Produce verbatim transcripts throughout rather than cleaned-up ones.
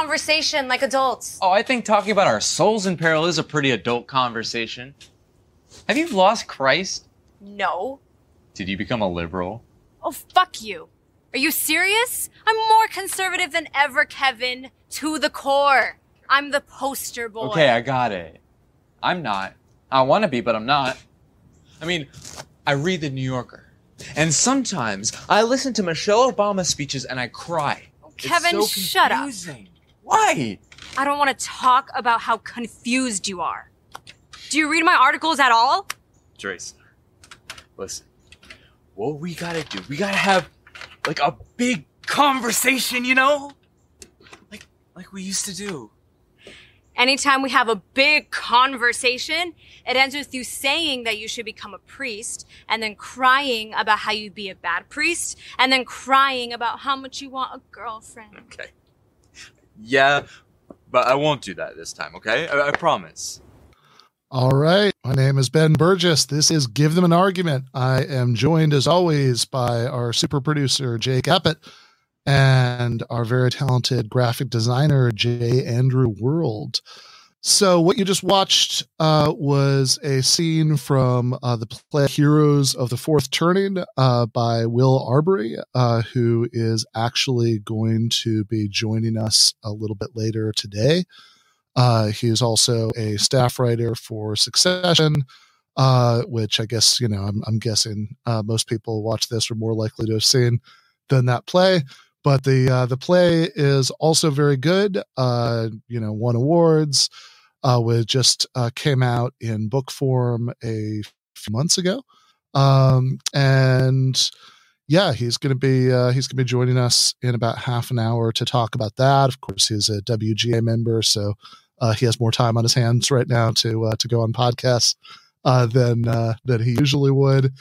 conversation like adults. Oh, I think talking about our souls in peril is a pretty adult conversation. Have you lost Christ? No. Did you become a liberal? Oh, fuck you. Are you serious? I'm more conservative than ever, Kevin. To the core. I'm the poster boy. Okay, I got it. I'm not. I want to be, but I'm not. I mean, I read The New Yorker. And sometimes I listen to Michelle Obama's speeches and I cry. Oh, Kevin, it's so shut up. Why? I don't want to talk about how confused you are. Do you read my articles at all? Drace, listen. What we gotta do, we gotta have, like, a big conversation, you know? Like, like we used to do. Anytime we have a big conversation, it ends with you saying that you should become a priest and then crying about how you'd be a bad priest and then crying about how much you want a girlfriend. Okay. Yeah, but I won't do that this time, okay? I, I promise. All right. My name is Ben Burgess. This is Give Them an Argument. I am joined, as always, by our super producer, Jake Appett, and our very talented graphic designer, J. Andrew World. So what you just watched uh, was a scene from uh, the play Heroes of the Fourth Turning uh, by Will Arbery, uh, who is actually going to be joining us a little bit later today. Uh, he is also a staff writer for Succession, uh, which I guess, you know, I'm, I'm guessing uh, most people watch this are more likely to have seen than that play. But the uh, the play is also very good. Uh, you know, won awards. Uh, which just uh, came out in book form a few months ago, um, and yeah, he's going to be uh, he's going to be joining us in about half an hour to talk about that. Of course, he's a W G A member, so uh, he has more time on his hands right now to uh, to go on podcasts uh, than uh, than he usually would.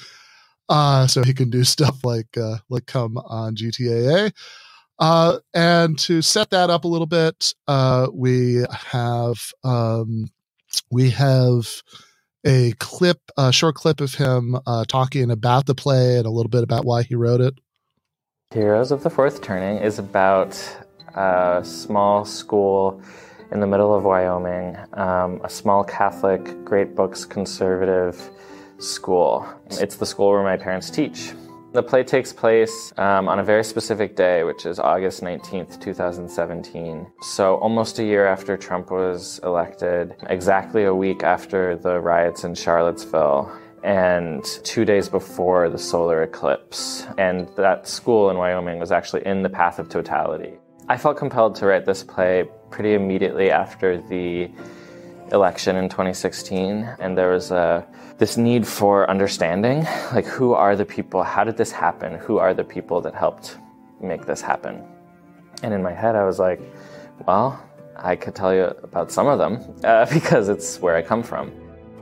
Uh, so he can do stuff like, uh, like come on G T A A. Uh, and to set that up a little bit, uh, we have, um, we have a clip, a short clip of him, uh, talking about the play and a little bit about why he wrote it. Heroes of the Fourth Turning is about a small school in the middle of Wyoming, um, a small Catholic, great books, conservative school. It's the school where my parents teach. The play takes place um, on a very specific day, which is August nineteenth, twenty seventeen. So almost a year after Trump was elected, exactly a week after the riots in Charlottesville, and two days before the solar eclipse. And that school in Wyoming was actually in the path of totality. I felt compelled to write this play pretty immediately after the election in twenty sixteen, and there was a this need for understanding, like, who are the people, how did this happen, who are the people that helped make this happen? And in my head I was like, well, I could tell you about some of them uh, because it's where I come from.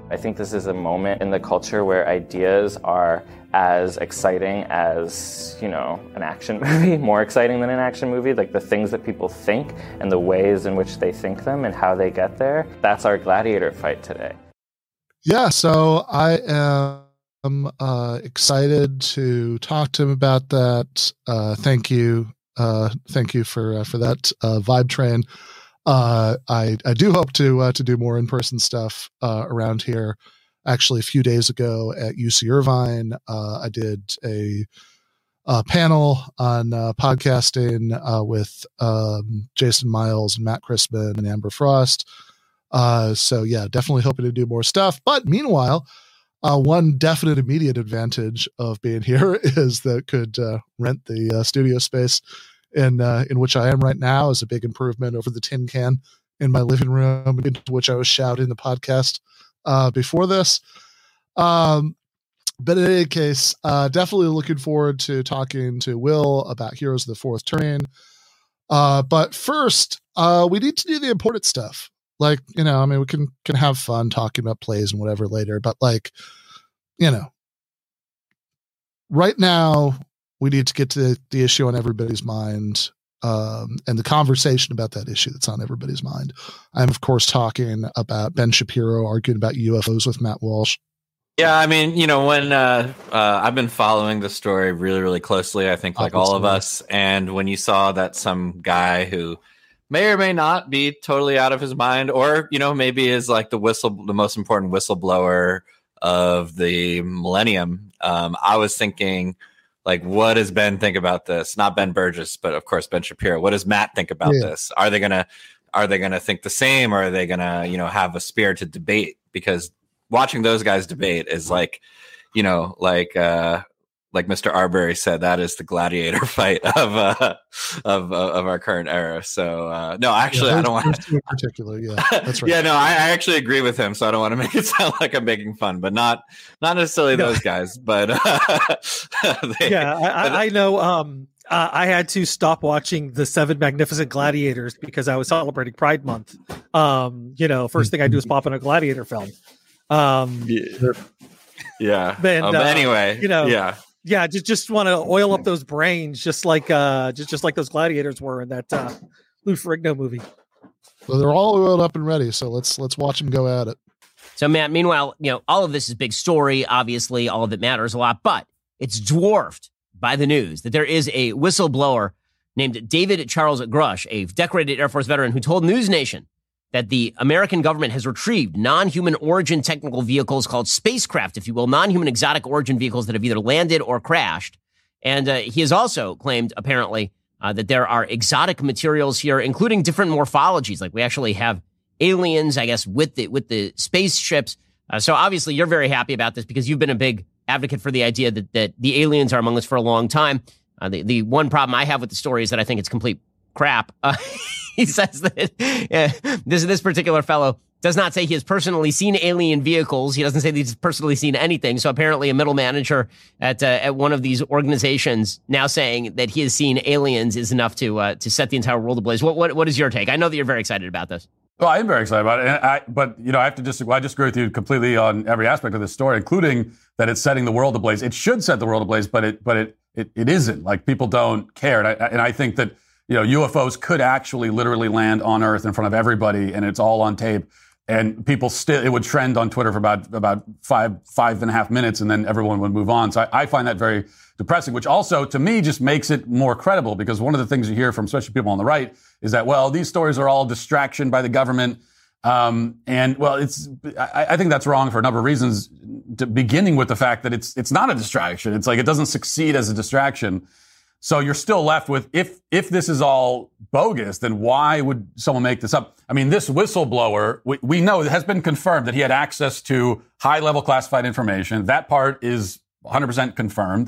I think this is a moment in the culture where ideas are as exciting as, you know, an action movie, more exciting than an action movie. Like, the things that people think and the ways in which they think them and how they get there. That's our gladiator fight today. Yeah, so I am uh, excited to talk to him about that. Uh, thank you. Uh, thank you for uh, for that uh, vibe train. Uh, I, I do hope to, uh, to do more in-person stuff, uh, around here. Actually, a few days ago at U C Irvine, uh, I did a, a panel on, uh, podcasting, uh, with, um, Jason Miles and Matt Crisman and Amber Frost. Uh, so yeah, definitely hoping to do more stuff. But meanwhile, uh, one definite immediate advantage of being here is that could, uh, rent the uh, studio space in, uh, in which I am right now, is a big improvement over the tin can in my living room, into which I was shouting the podcast uh, before this. Um, but in any case, uh, definitely looking forward to talking to Will about Heroes of the Fourth Turning. Uh, but first, uh, we need to do the important stuff. Like, you know, I mean, we can, can have fun talking about plays and whatever later, but, like, you know, right now, we need to get to the, the issue on everybody's mind, um, and the conversation about that issue that's on everybody's mind. I'm, of course, talking about Ben Shapiro arguing about U F Os with Matt Walsh. Yeah, I mean, you know, when uh, uh, I've been following the story really, really closely, I think, like all of us. And when you saw that some guy who may or may not be totally out of his mind, or, you know, maybe is like the whistle, the most important whistleblower of the millennium. Um, I was thinking, like, what does Ben think about this? Not Ben Burgess, but of course Ben Shapiro. What does Matt think about yeah. this? Are they gonna are they gonna think the same, or are they gonna, you know, have a spirited debate? Because watching those guys debate is like, you know, like uh, like Mister Arbery said, that is the gladiator fight of uh, of of our current era. So uh, no, actually, yeah, I don't want to particular. Yeah, that's right. yeah, no, I, I actually agree with him, so I don't want to make it sound like I'm making fun, but not not necessarily no. those guys. But uh, they, yeah, I, but, I know. Um, uh, I had to stop watching the Seven Magnificent Gladiators because I was celebrating Pride Month. Um, you know, first thing I do is pop in a gladiator film. Um, yeah. Yeah. And, um, but anyway, uh, you know, yeah, yeah. Just, just want to oil up those brains, just like, uh, just, just like those gladiators were in that uh, Lou Ferrigno movie. Well, they're all oiled up and ready, so let's let's watch them go at it. So, Matt, meanwhile, you know, all of this is a big story. Obviously, all of it matters a lot, but it's dwarfed by the news that there is a whistleblower named David Charles Grush, a decorated Air Force veteran, who told News Nation that the American government has retrieved non-human origin technical vehicles called spacecraft, if you will, non-human exotic origin vehicles that have either landed or crashed. And uh, he has also claimed, apparently, uh, that there are exotic materials here, including different morphologies. Like, we actually have aliens, I guess, with the with the spaceships. Uh, so obviously, you're very happy about this because you've been a big advocate for the idea that, that the aliens are among us for a long time. Uh, the, the one problem I have with the story is that I think it's complete crap. Uh, He says that uh, this this particular fellow does not say he has personally seen alien vehicles. He doesn't say that he's personally seen anything. So apparently a middle manager at uh, at one of these organizations now saying that he has seen aliens is enough to uh, to set the entire world ablaze. What what what is your take? I know that you're very excited about this. Well, I am very excited about it. And I, but, you know, I have to disagree. I disagree with you completely on every aspect of this story, including that it's setting the world ablaze. It should set the world ablaze, but it but it it, it isn't. Like, people don't care. And I, and I think that, you know, U F Os could actually literally land on Earth in front of everybody, and it's all on tape. And people still, it would trend on Twitter for about about five five and a half minutes, and then everyone would move on. So I, I find that very depressing, which also, to me, just makes it more credible, because one of the things you hear from especially people on the right is that, well, these stories are all distraction by the government. Um, and, well, it's I, I think that's wrong for a number of reasons, to, beginning with the fact that it's it's not a distraction. It's like, it doesn't succeed as a distraction. So you're still left with, if if this is all bogus, then why would someone make this up? I mean, this whistleblower, we, we know it has been confirmed that he had access to high-level classified information. That part is one hundred percent confirmed.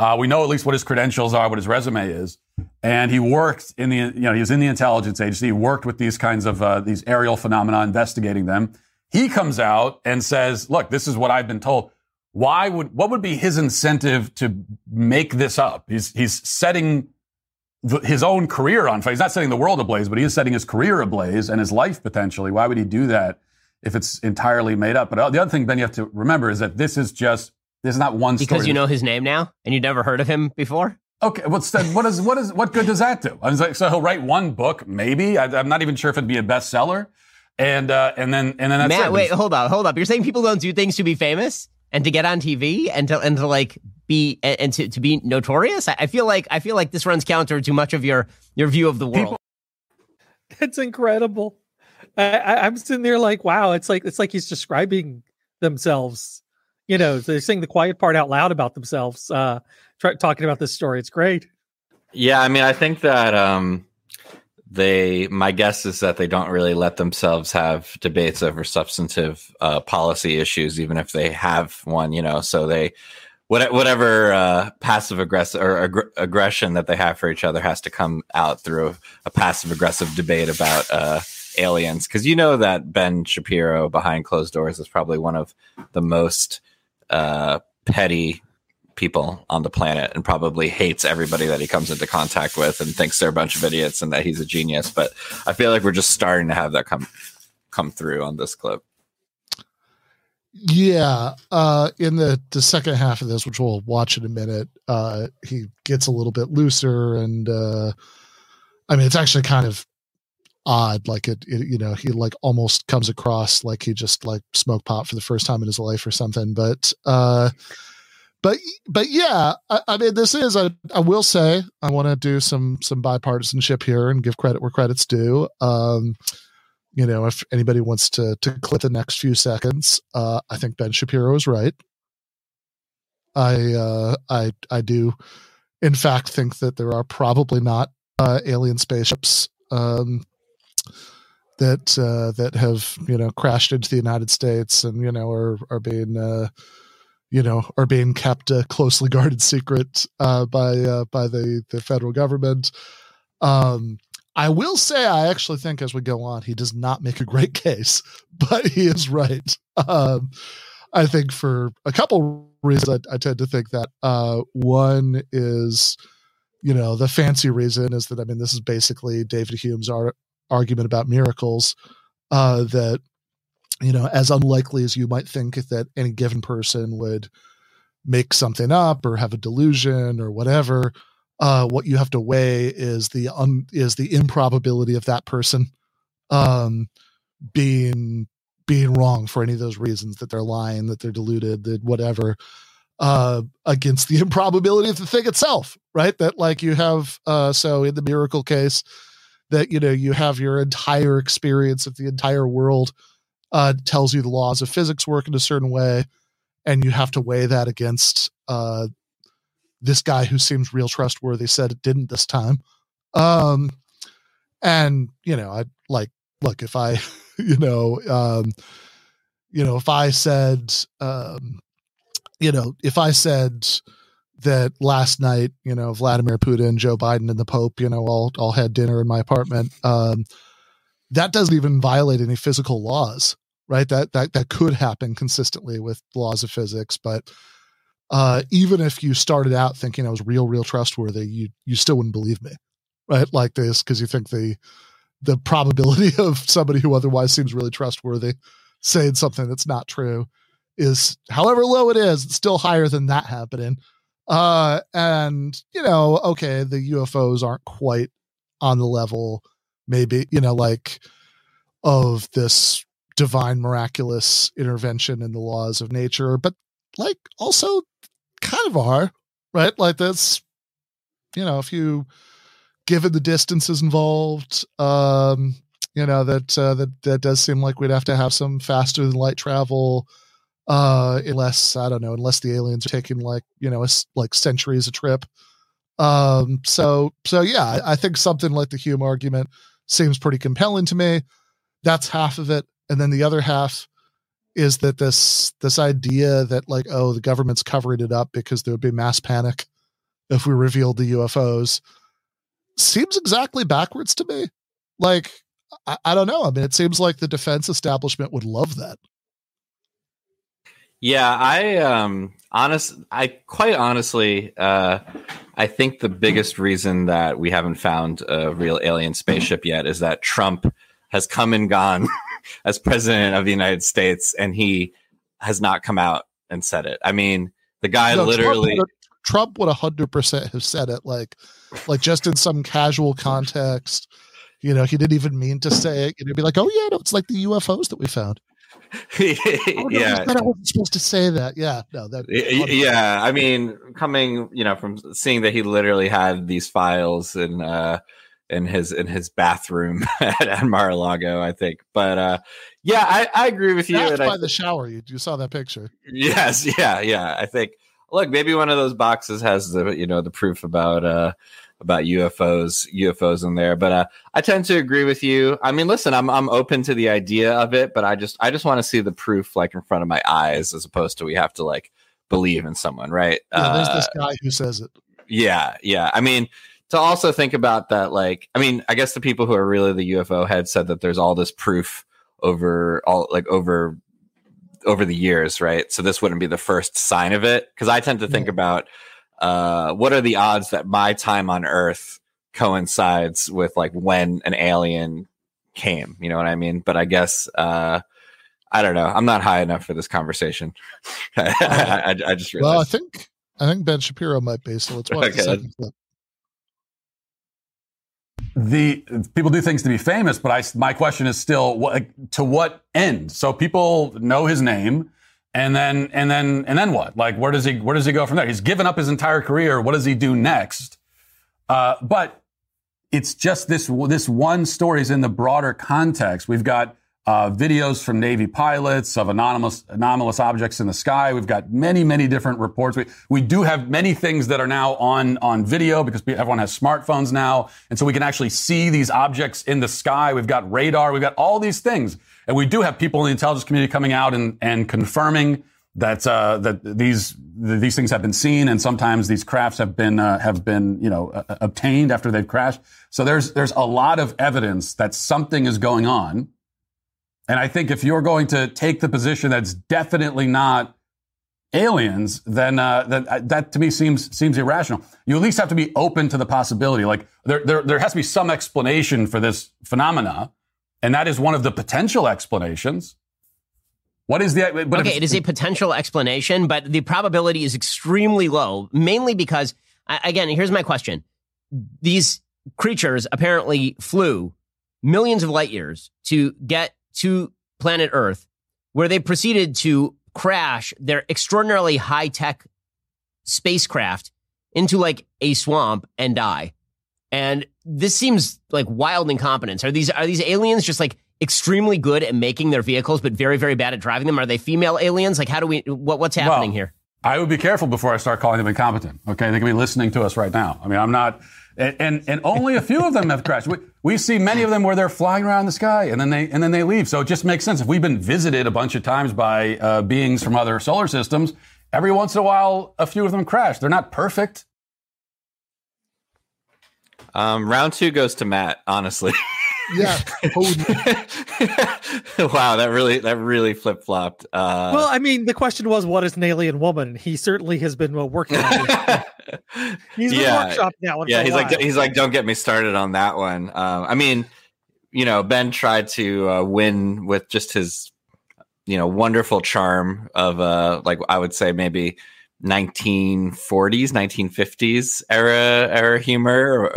Uh, we know at least what his credentials are, what his resume is. And he worked in the, you know, he was in the intelligence agency. He worked with these kinds of, uh, these aerial phenomena, investigating them. He comes out and says, look, this is what I've been told. Why would, what would be his incentive to make this up? He's, he's setting the, his own career on fire. He's not setting the world ablaze, but he is setting his career ablaze and his life potentially. Why would he do that if it's entirely made up? But the other thing, Ben, you have to remember is that this is just, this is not one because story. Because you know his name now and you've never heard of him before? Okay, what's that, what is, what is, what good does that do? I was like, so he'll write one book, maybe. I, I'm not even sure if it'd be a bestseller. And, uh, and then, and then that's Matt, it. wait, hold on, hold up. You're saying people don't do things to be famous? And to get on T V and to and to like be and to, to be notorious, I, I feel like I feel like this runs counter to much of your your view of the world. It's incredible. I, I, I'm sitting there like, wow. It's like it's like he's describing themselves. You know, they're saying the quiet part out loud about themselves. Uh, try, talking about this story, it's great. Yeah, I mean, I think that um, they. My guess is that they don't really let themselves have debates over substantive uh, policy issues, even if they have one, you know. So they, what, whatever uh, passive aggressive or ag- aggression that they have for each other has to come out through a, a passive aggressive debate about uh, aliens, because you know that Ben Shapiro behind closed doors is probably one of the most uh, petty people on the planet, and probably hates everybody that he comes into contact with and thinks they're a bunch of idiots and that he's a genius. But I feel like we're just starting to have that come come through on this clip. Yeah. Uh, in the, the second half of this, which we'll watch in a minute, uh, he gets a little bit looser. And uh, I mean, it's actually kind of odd. Like it, it, you know, he like almost comes across like he just like smoked pot for the first time in his life or something. But uh, But but yeah, I, I mean, this is, I, I will say, I want to do some some bipartisanship here and give credit where credit's due. Um, you know, if anybody wants to to clip the next few seconds, uh, I think Ben Shapiro is right. I uh, I I do, in fact, think that there are probably not uh, alien spaceships um, that uh, that have, you know, crashed into the United States and, you know, are are being. Uh, you know, are being kept a closely guarded secret uh, by uh, by the, the federal government. Um, I will say, I actually think as we go on, he does not make a great case, but he is right. Um, I think for a couple reasons, I, I tend to think that. Uh, one is, you know, the fancy reason is that, I mean, this is basically David Hume's ar- argument about miracles, uh, that, you know, as unlikely as you might think that any given person would make something up or have a delusion or whatever, uh, what you have to weigh is the un- is the improbability of that person um, being being wrong for any of those reasons, that they're lying, that they're deluded, that whatever, uh, against the improbability of the thing itself, right? That, like, you have, uh, so in the miracle case, that, you know, you have your entire experience of the entire world Uh, tells you the laws of physics work in a certain way, and you have to weigh that against uh, this guy who seems real trustworthy said it didn't this time. Um, and, you know, I like, look, if I, you know, um, you know, if I said, um, you know, if I said that last night, you know, Vladimir Putin, Joe Biden, and the Pope, you know, all, all had dinner in my apartment, um, that doesn't even violate any physical laws, right? That that that could happen consistently with laws of physics, but uh, even if you started out thinking I was real, real trustworthy, you you still wouldn't believe me, right? Like this, because you think the the probability of somebody who otherwise seems really trustworthy saying something that's not true is, however low it is, it's still higher than that happening. Uh, and, you know, okay, the U F Os aren't quite on the level, maybe, you know, like, of this divine, miraculous intervention in the laws of nature, but, like, also kind of are, right? Like, that's, you know, if you, given the distances involved, um, you know, that, uh, that, that does seem like we'd have to have some faster than light travel, uh, unless, I don't know, unless the aliens are taking, like, you know, a, like centuries a trip. Um, so, so yeah, I, I think something like the Hume argument seems pretty compelling to me. That's half of it. And then the other half is that this, this idea that, like, oh, the government's covering it up because there would be mass panic if we revealed the U F Os seems exactly backwards to me. Like, I, I don't know. I mean, it seems like the defense establishment would love that. Yeah, I, um, honest, I quite honestly, uh, I think the biggest reason that we haven't found a real alien spaceship yet is that Trump has come and gone as president of the United States, and he has not come out and said it. I mean, the guy no, literally Trump would, have, Trump would one hundred percent have said it, like, like just in some casual context. You know, he didn't even mean to say it. It'd be like, oh yeah, no, it's like the U F Os that we found. Oh, no, yeah, I wasn't supposed to say that. Yeah, no, that. Yeah, I mean, coming, you know, from seeing that he literally had these files in uh, in his in his bathroom at, at Mar-a-Lago, I think. But uh, yeah, I, I agree with you. That's by I, the shower. You, you saw that picture. Yes. Yeah. Yeah. I think. Look, maybe one of those boxes has the you know the proof about uh about U F Os in there, but uh, I tend to agree with you. I mean, listen, I'm I'm open to the idea of it, but I just I just want to see the proof, like, in front of my eyes, as opposed to we have to, like, believe in someone, right? Yeah, there's uh, this guy who says it. Yeah, yeah. I mean, to also think about that, like, I mean, I guess the people who are really the U F O head said that there's all this proof over all like over over the years, right? So this wouldn't be the first sign of it, because I tend to think yeah. about. Uh, what are the odds that my time on Earth coincides with, like, when an alien came? You know what I mean? But I guess, uh, I don't know. I'm not high enough for this conversation. I, I, I just realized. Well, I think, I think Ben Shapiro might be, so let's watch okay. the second clip. The people do things to be famous, but I, my question is still, what, to what end? So people know his name. And then and then and then what? Like, where does he where does he go from there? He's given up his entire career. What does he do next? Uh, but it's just this this one story is in the broader context. We've got uh, videos from Navy pilots of anonymous anomalous objects in the sky. We've got many, many different reports. We we do have many things that are now on on video because everyone has smartphones now. And so we can actually see these objects in the sky. We've got radar. We've got all these things. And we do have people in the intelligence community coming out and, and confirming that uh, that these th- these things have been seen, and sometimes these crafts have been uh, have been you know uh, obtained after they've crashed. So there's there's a lot of evidence that something is going on. And I think if you're going to take the position that's definitely not aliens, then uh, that that to me seems seems irrational. You at least have to be open to the possibility. Like there there there has to be some explanation for this phenomena. And that is one of the potential explanations. What is the... But okay, it is a potential explanation, but the probability is extremely low, mainly because, again, here's my question. These creatures apparently flew millions of light years to get to planet Earth, where they proceeded to crash their extraordinarily high-tech spacecraft into, like, a swamp and die. And this seems like wild incompetence. Are these are these aliens just like extremely good at making their vehicles, but very, very bad at driving them? Are they female aliens? Like, how do we what what's happening well, here? I would be careful before I start calling them incompetent. OK, they could be listening to us right now. I mean, I'm not. And and only a few of them have crashed. We, we see many of them where they're flying around the sky and then they and then they leave. So it just makes sense. If we've been visited a bunch of times by uh, beings from other solar systems, every once in a while, a few of them crash. They're not perfect. Um, round two goes to Matt, honestly. Yeah. Wow, that really that really flip-flopped. Uh, well, I mean, the question was, what is an alien woman? He certainly has been well, working on it. He's in yeah. workshop now. Yeah, he's like, he's like, don't get me started on that one. Um, I mean, you know, Ben tried to uh, win with just his, you know, wonderful charm of, uh, like, I would say maybe nineteen forties, nineteen fifties era era humor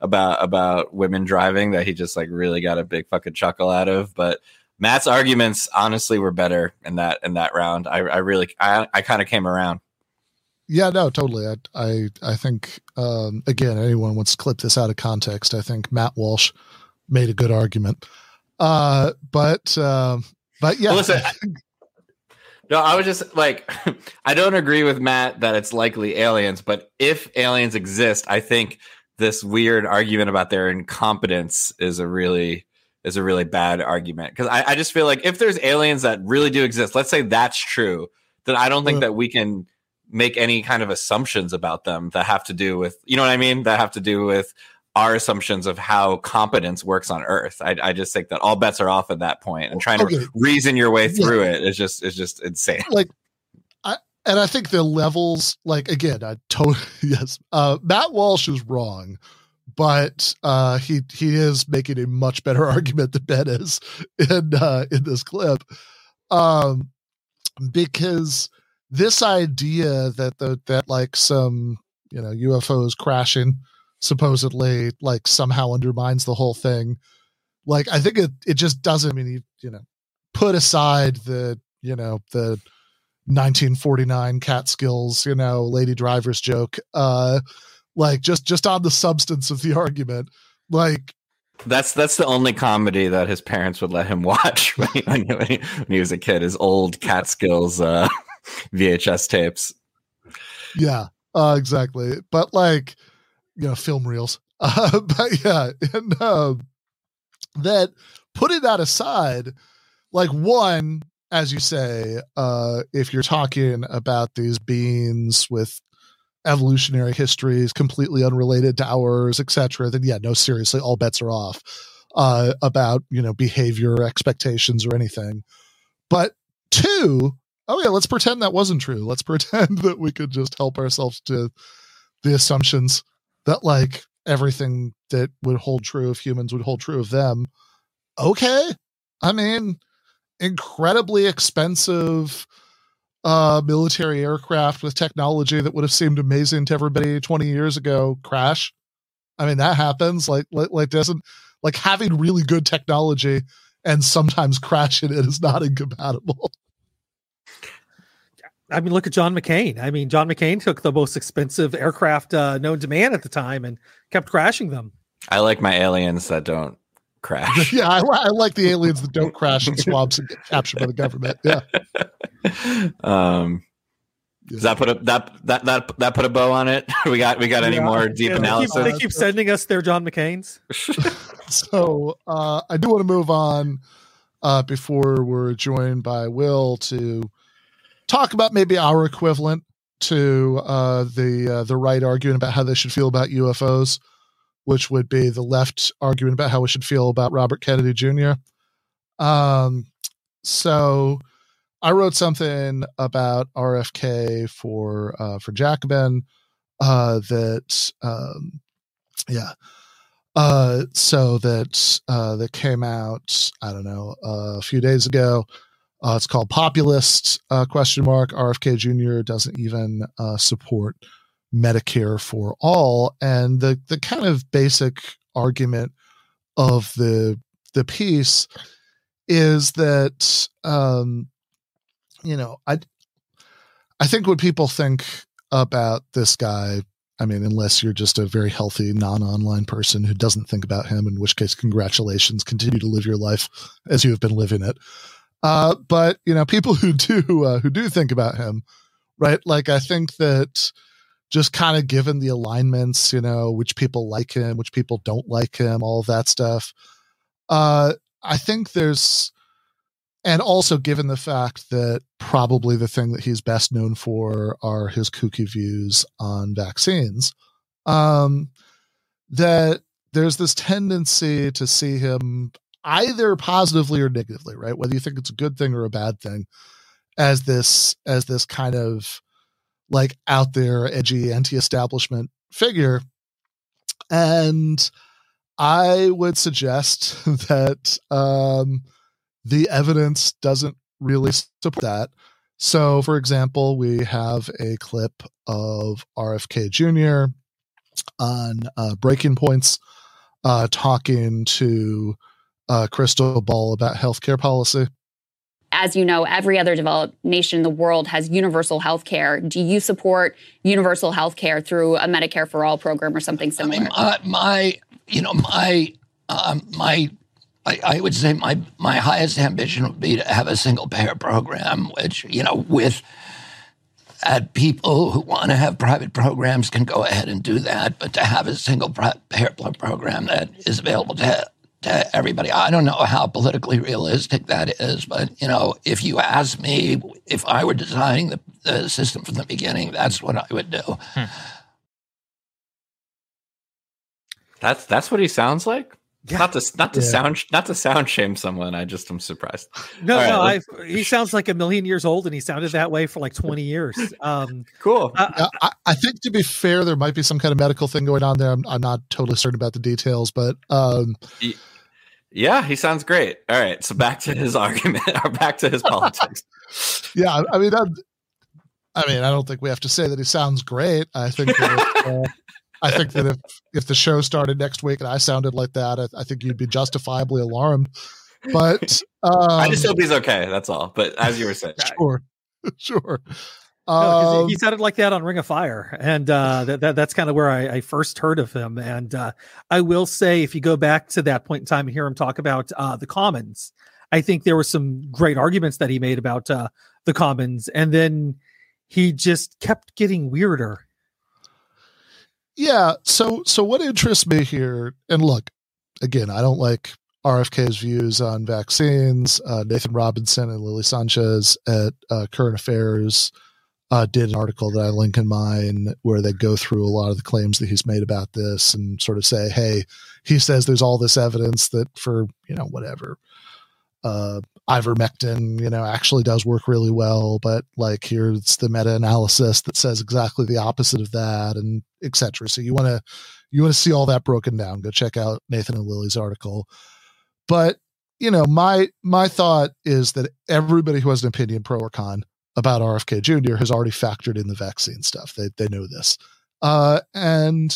about about women driving that he just like really got a big fucking chuckle out of. But Matt's arguments honestly were better in that in that round. I, I really I, I kind of came around. Yeah, no, totally. I I, I think um, again, anyone wants to clip this out of context. I think Matt Walsh made a good argument. Uh, but uh, but yeah. Well, listen, I, No, I was just like, I don't agree with Matt that it's likely aliens, but if aliens exist, I think this weird argument about their incompetence is a really is a really bad argument. Because I, I just feel like if there's aliens that really do exist, let's say that's true, then I don't think yeah. that we can make any kind of assumptions about them that have to do with, you know what I mean? That have to do with our assumptions of how competence works on Earth. I, I just think that all bets are off at that point, and trying okay. to reason your way through yeah. it is just is just insane. Like, I and I think the levels. Like again, I totally yes. Uh, Matt Walsh is wrong, but uh, he he is making a much better argument than Ben is in uh, in this clip, um, because this idea that the that like some you know U F Os crashing supposedly like somehow undermines the whole thing. Like, I think it, it just doesn't, I mean, you, you know, put aside the, you know, the nineteen forty-nine Catskills, you know, lady driver's joke, uh, like just, just on the substance of the argument. Like that's, that's the only comedy that his parents would let him watch when he, when he, when he was a kid, his old Catskills, uh, V H S tapes. Yeah, uh, exactly. But like, you know, film reels, uh, but yeah, and um, that putting that aside, like one, as you say, uh, if you're talking about these beings with evolutionary histories completely unrelated to ours, et cetera, then yeah, no, seriously, all bets are off uh, about you know behavior, expectations, or anything. But two, oh yeah, let's pretend that wasn't true. Let's pretend that we could just help ourselves to the assumptions that like everything that would hold true of humans would hold true of them. Okay. I mean, incredibly expensive uh, military aircraft with technology that would have seemed amazing to everybody twenty years ago crash. I mean, that happens. Like, like, like doesn't like having really good technology and sometimes crashing it is not incompatible. I mean, look at John McCain. I mean, John McCain took the most expensive aircraft uh, known to man at the time and kept crashing them. I like my aliens that don't crash. Yeah, I, I like the aliens that don't crash and swabs and get captured by the government. Yeah. Um, does that put a that that that that put a bow on it? We got we got yeah, any more deep yeah, analysis? They keep, they keep sending us their John McCains. So uh, I do want to move on uh, before we're joined by Will to talk about maybe our equivalent to uh, the uh, the right arguing about how they should feel about U F Os, which would be the left arguing about how we should feel about Robert Kennedy Junior Um, so I wrote something about R F K for uh, for Jacobin uh, that um, yeah, uh, so that uh, that came out I don't know uh, a few days ago. Uh, it's called Populist, uh, question mark. R F K Junior doesn't even uh, support Medicare for all. And the the kind of basic argument of the the piece is that, um, you know, I, I think when people think about this guy, I mean, unless you're just a very healthy, non-online person who doesn't think about him, in which case, congratulations, continue to live your life as you have been living it. Uh, but you know, people who do uh, who do think about him, right? Like, I think that just kind of given the alignments, you know, which people like him, which people don't like him, all of that stuff. Uh, I think there's, and also given the fact that probably the thing that he's best known for are his kooky views on vaccines, um, that there's this tendency to see him either positively or negatively, right? Whether you think it's a good thing or a bad thing, as this, as this kind of like out there, edgy anti-establishment figure. And I would suggest that um, the evidence doesn't really support that. So for example, we have a clip of R F K Junior on uh, Breaking Points uh, talking to Uh, crystal ball about healthcare policy. As you know, every other developed nation in the world has universal healthcare. Do you support universal healthcare through a Medicare for all program or something similar? I mean, my, my, you know, my, um, my, I, I would say my my highest ambition would be to have a single payer program, which you know, with uh, people who want to have private programs can go ahead and do that, but to have a single payer program that is available to to everybody. I don't know how politically realistic that is, but, you know, if you ask me if I were designing the, the system from the beginning, that's what I would do. Hmm. That's that's what he sounds like. Yeah. Not to not to yeah. sound not to sound shame someone. I just am surprised. No, right, no, I, he sounds like a million years old, and he sounded that way for like twenty years. Um, cool. Uh, I, I think to be fair, there might be some kind of medical thing going on there. I'm, I'm not totally certain about the details, but. Um, he, Yeah, he sounds great. All right, so back to his argument, or back to his politics. Yeah, I mean, I'm, I mean, I don't think we have to say that he sounds great. I think that, uh, I think that if, if the show started next week and I sounded like that, I, I think you'd be justifiably alarmed. But um, I just hope he's okay. That's all. But as you were saying, sure, sure. No, um, he sounded like that on Ring of Fire, and uh, that, that that's kind of where I, I first heard of him. And uh, I will say, if you go back to that point in time and hear him talk about uh, the Commons, I think there were some great arguments that he made about uh, the Commons, and then he just kept getting weirder. Yeah. So, so what interests me here, and look, again, I don't like R F K's views on vaccines. Uh, Nathan Robinson and Lily Sanchez at uh, Current Affairs Uh, did an article that I link in mine where they go through a lot of the claims that he's made about this and sort of say, hey, he says there's all this evidence that for, you know, whatever, uh, ivermectin, you know, actually does work really well. But like, here's the meta-analysis that says exactly the opposite of that, and et cetera. So you want to, you want to see all that broken down, go check out Nathan and Lily's article. But, you know, my, my thought is that everybody who has an opinion, pro or con, about R F K Junior has already factored in the vaccine stuff. They they know this. Uh, and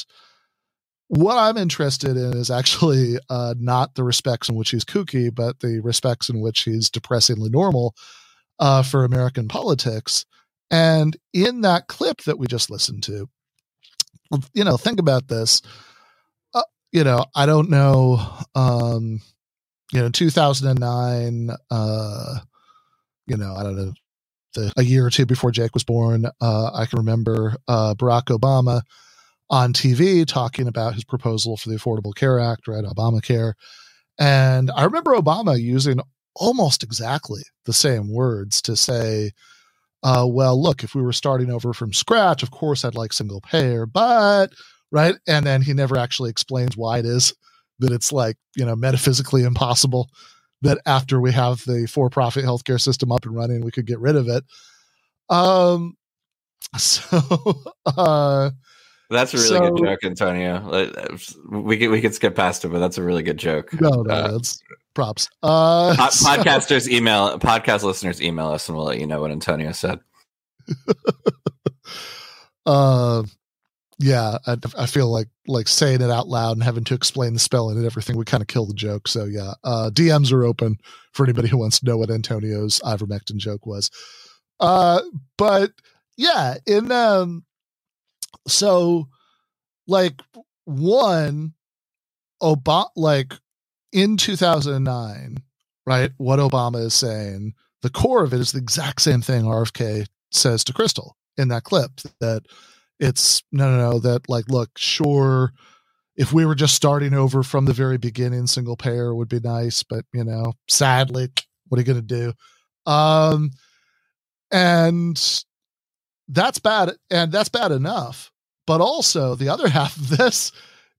what I'm interested in is actually uh, not the respects in which he's kooky, but the respects in which he's depressingly normal uh, for American politics. And in that clip that we just listened to, you know, think about this. Uh, you know, I don't know, um, you know, two thousand nine, uh, you know, I don't know, the, a year or two before Jake was born, uh, I can remember uh, Barack Obama on T V talking about his proposal for the Affordable Care Act, right? Obamacare. And I remember Obama using almost exactly the same words to say, uh, well, look, if we were starting over from scratch, of course I'd like single payer, but, right? And then he never actually explains why it is that it's like, you know, metaphysically impossible that after we have the for-profit healthcare system up and running, we could get rid of it. Um, so, uh, that's a really so, good joke, Antonio. We could, we could skip past it, but that's a really good joke. No, no, uh, that's props. Uh, po- so. Podcasters email, podcast listeners email us, and we'll let you know what Antonio said. uh, yeah, I, I feel like like saying it out loud and having to explain the spelling and everything would kind of kill the joke. So yeah, uh, D Ms are open for anybody who wants to know what Antonio's ivermectin joke was. Uh, but yeah, in um. So, like, one, Obama, like, in two thousand nine, right, what Obama is saying, the core of it is the exact same thing R F K says to Crystal in that clip, that it's, no, no, no, that, like, look, sure, if we were just starting over from the very beginning, single payer would be nice, but, you know, sadly, what are you going to do? Um, and that's bad, and that's bad enough. But also, the other half of this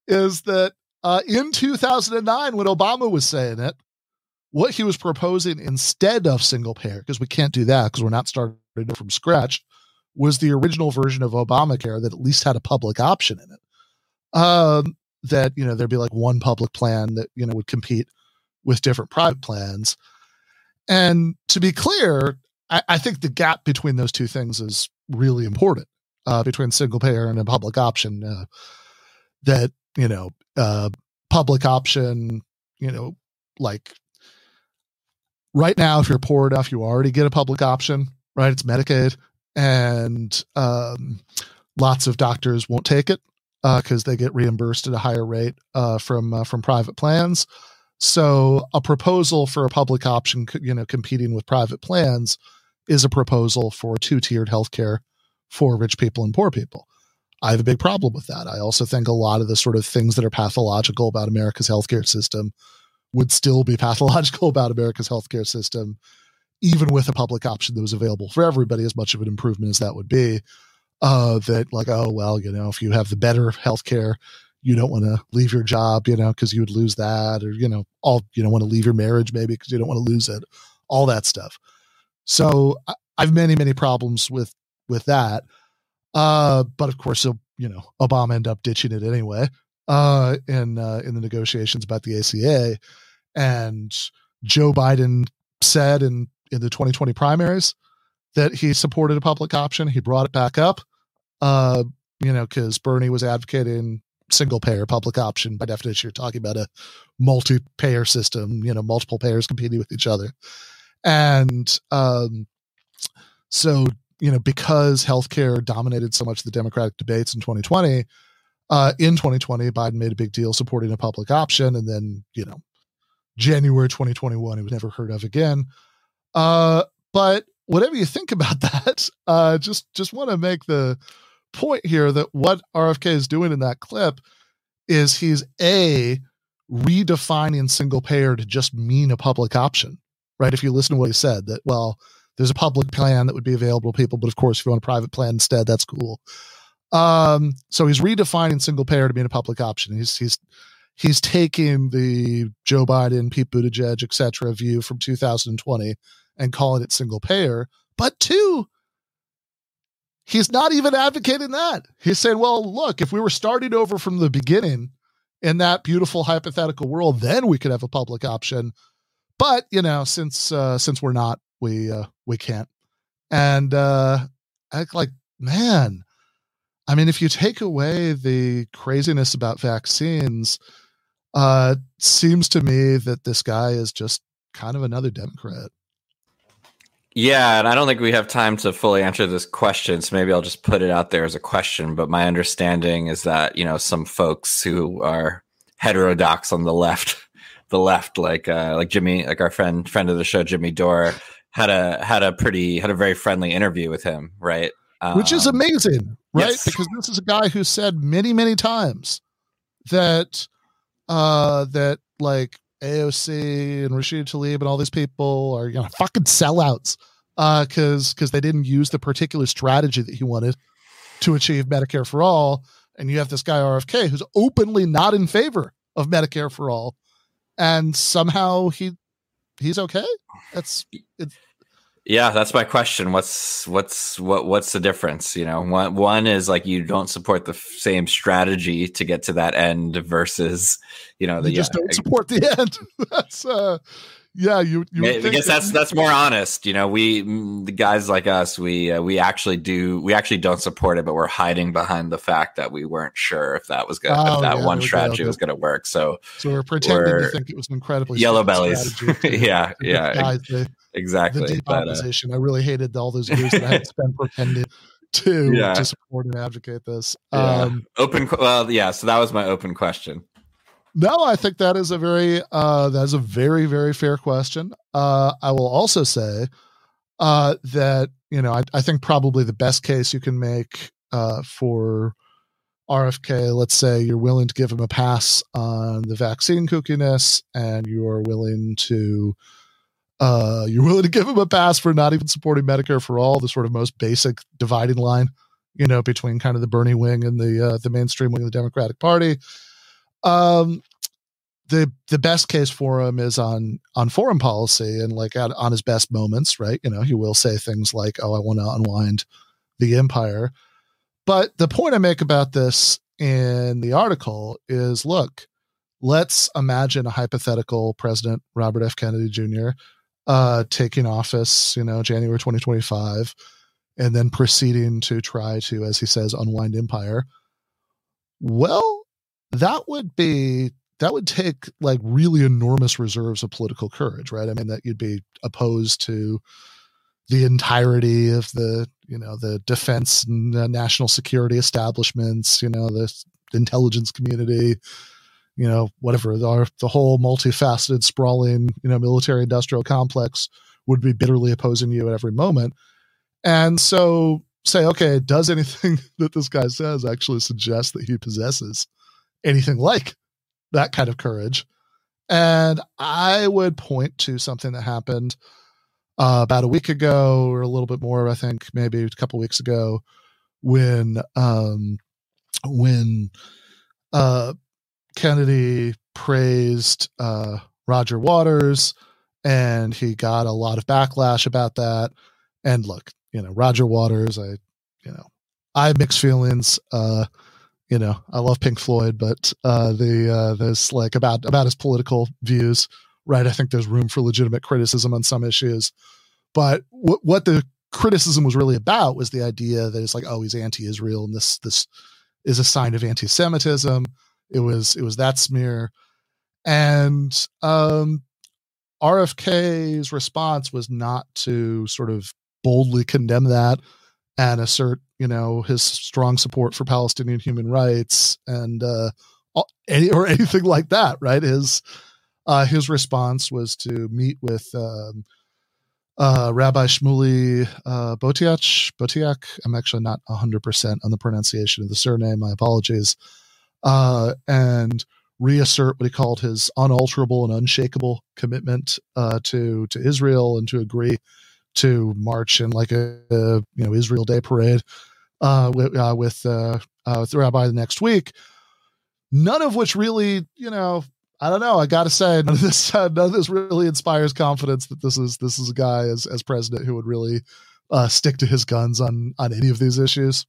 is that uh, in two thousand nine, when Obama was saying it, what he was proposing instead of single payer, because we can't do that because we're not starting from scratch, was the original version of Obamacare that at least had a public option in it. Um, that, you know, there'd be like one public plan that, you know, would compete with different private plans. And to be clear, I, I think the gap between those two things is really important, uh, between single payer and a public option, uh, that, you know, uh, public option, you know, like right now, if you're poor enough, you already get a public option, right? It's Medicaid, and, um, lots of doctors won't take it, uh, cause they get reimbursed at a higher rate, uh, from, uh, from private plans. So a proposal for a public option, you know, competing with private plans, is a proposal for two-tiered healthcare for rich people and poor people. I have a big problem with that. I also think a lot of the sort of things that are pathological about America's healthcare system would still be pathological about America's healthcare system, even with a public option that was available for everybody, as much of an improvement as that would be, uh, that like, oh, well, you know, if you have the better healthcare, you don't want to leave your job, you know, because you would lose that, or, you know, all, you don't want to leave your marriage maybe because you don't want to lose it, all that stuff. So I've many, many problems with, with that. Uh, but of course, you know, Obama ended up ditching it anyway, uh, in, uh, in the negotiations about the A C A. And Joe Biden said in, in the twenty twenty primaries that he supported a public option. He brought it back up, uh, you know, cause Bernie was advocating single payer. Public option, by definition, you're talking about a multi-payer system, you know, multiple payers competing with each other. And, um, so, you know, because healthcare dominated so much of the Democratic debates in twenty twenty, uh, in twenty twenty, Biden made a big deal supporting a public option. And then, you know, January twenty twenty-one, it was never heard of again. Uh, but whatever you think about that, uh, just, just want to make the point here that what R F K is doing in that clip is he's a redefining single payer to just mean a public option. Right? If you listen to what he said, that, well, there's a public plan that would be available to people, but of course, if you want a private plan instead, that's cool. Um, so he's redefining single payer to be a public option. He's, he's, he's taking the Joe Biden, Pete Buttigieg, et cetera, view from two thousand twenty and calling it single payer. But two, he's not even advocating that. He's saying, well, look, if we were starting over from the beginning in that beautiful hypothetical world, then we could have a public option. But, you know, since uh, since we're not, we uh, we can't. And uh, act like, man, I mean, if you take away the craziness about vaccines, uh, seems to me that this guy is just kind of another Democrat. Yeah, and I don't think we have time to fully answer this question, so maybe I'll just put it out there as a question. But my understanding is that, you know, some folks who are heterodox on the left, the left, like uh, like Jimmy, like our friend friend of the show, Jimmy Dore, had a had a pretty had a very friendly interview with him, right? Um, Which is amazing, right? Yes. Because this is a guy who said many, many times that uh, that like A O C and Rashida Tlaib and all these people are, you know, fucking sellouts because uh, because they didn't use the particular strategy that he wanted to achieve Medicare for all. And you have this guy R F K who's openly not in favor of Medicare for all, and somehow he he's okay. That's it's, yeah, that's my question. What's what's what what's the difference? You know, one one is like you don't support the f- same strategy to get to that end versus, you know, the, you just yeah, don't support the end. That's uh, yeah, you. you I guess that's that, that's more honest. You know, we the guys like us, we uh, we actually do we actually don't support it, but we're hiding behind the fact that we weren't sure if that was going oh, if that yeah, one strategy was going to work. So so we're pretending we're to think it was an incredibly yellow bellies. To, yeah, to yeah. Guys, they, Exactly. The demonization. Uh, I really hated all those years that I had spent pretending to, yeah. to support and advocate this. Um, yeah. Open. Well, yeah. So that was my open question. No, I think that is a very uh, that is a very very fair question. Uh, I will also say uh, that you know I, I think probably the best case you can make uh, for R F K. Let's say you're willing to give him a pass on the vaccine kookiness, and you are willing to. Uh, you're willing to give him a pass for not even supporting Medicare for all, the sort of most basic dividing line, you know, between kind of the Bernie wing and the uh, the mainstream wing of the Democratic Party. Um, the the best case for him is on on foreign policy and like at, on his best moments, right? You know, he will say things like, "Oh, I want to unwind the empire." But the point I make about this in the article is, look, let's imagine a hypothetical President Robert F. Kennedy Junior Uh, taking office, you know, January twenty twenty-five, and then proceeding to try to, as he says, unwind empire. Well, that would be, that would take like really enormous reserves of political courage, right? I mean, that you'd be opposed to the entirety of the, you know, the defense and the national security establishments, you know, the intelligence community, you know, whatever, the, the whole multifaceted, sprawling, you know, military industrial complex would be bitterly opposing you at every moment. And so say, okay, does anything that this guy says actually suggest that he possesses anything like that kind of courage? And I would point to something that happened uh, about a week ago or a little bit more, I think maybe a couple weeks ago when, um, when, uh, Kennedy praised uh, Roger Waters, and he got a lot of backlash about that. And look, you know, Roger Waters, I, you know, I have mixed feelings. Uh, you know, I love Pink Floyd, but uh, the uh, there's like about about his political views, right? I think there's room for legitimate criticism on some issues, but w- what the criticism was really about was the idea that it's like, oh, he's anti-Israel, and this this is a sign of anti-Semitism. It was it was that smear, and um, R F K's response was not to sort of boldly condemn that and assert, you know, his strong support for Palestinian human rights and uh, any or anything like that. Right? His uh, his response was to meet with um, uh, Rabbi Shmuley uh, Botiach. Botiach. I'm actually not one hundred percent on the pronunciation of the surname. My apologies. Uh, and reassert what he called his unalterable and unshakable commitment uh, to to Israel, and to agree to march in like a, a you know Israel Day parade uh, with uh, with, uh, uh, with the rabbi the next week. None of which really, you know, I don't know. I got to say, none of this uh, none of this really inspires confidence that this is this is a guy as as president who would really uh, stick to his guns on on any of these issues.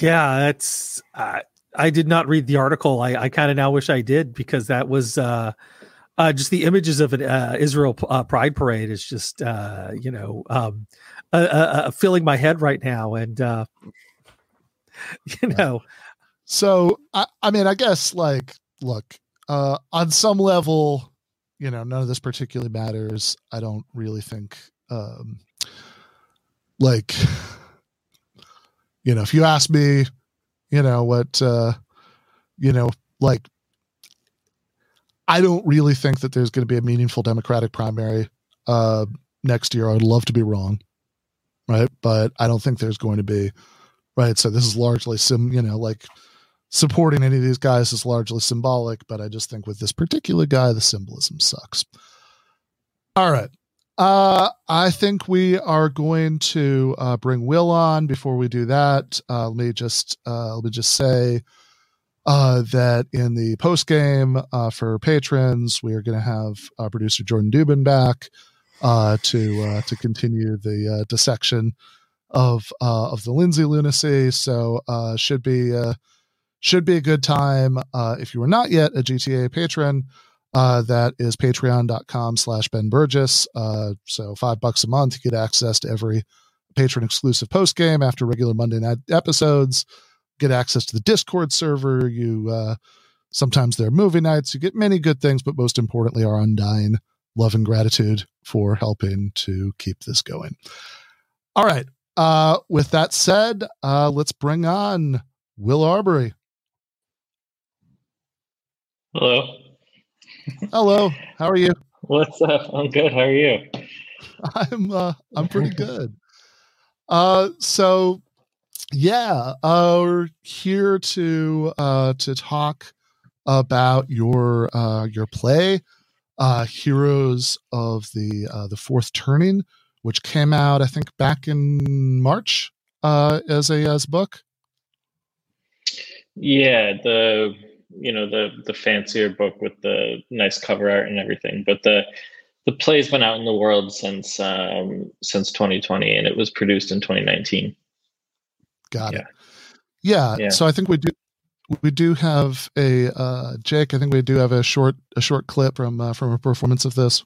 Yeah, that's. Uh, I did not read the article. I, I kind of now wish I did, because that was uh, uh, just the images of an uh, Israel uh, Pride Parade is just uh, you know um, uh, uh, filling my head right now, and uh, you know. So I, I mean, I guess like, look, uh, on some level, you know, none of this particularly matters. I don't really think, um, like, you know, if you ask me, you know, what, uh, you know, like, I don't really think that there's going to be a meaningful Democratic primary uh, next year. I'd love to be wrong, right? But I don't think there's going to be, right? So this is largely, sim, you know, like supporting any of these guys is largely symbolic, but I just think with this particular guy, the symbolism sucks. All right. Uh, I think we are going to uh, bring Will on. Before we do that, uh, let me just uh, let me just say, Uh, that in the post game uh, for patrons, we are going to have uh, producer Jordan Dubin back uh, to uh, to continue the uh, dissection of uh, of the Lindsay lunacy. So uh, should be uh, should be a good time. Uh, if you are not yet a G T A patron, uh, that is patreon dot com slash Ben Burgess. Uh, so five bucks a month, you get access to every patron exclusive post game after regular Monday night episodes. Get access to the Discord server. You uh, sometimes there are movie nights. You get many good things, but most importantly, our undying love and gratitude for helping to keep this going. All right. Uh, with that said, uh, let's bring on Will Arbery. Hello. Hello. How are you? What's up? I'm good. How are you? I'm uh, I'm pretty good. Uh, so. Yeah, uh, we're here to uh, to talk about your uh, your play, uh, Heroes of the uh, the Fourth Turning, which came out I think back in March uh, as a as a book. Yeah, the you know the the fancier book with the nice cover art and everything, but the the play's been out in the world since um, since twenty twenty, and it was produced in twenty nineteen. Got yeah. it. Yeah, yeah. So I think we do, we do have a uh, Jake. I think we do have a short, a short clip from uh, from a performance of this.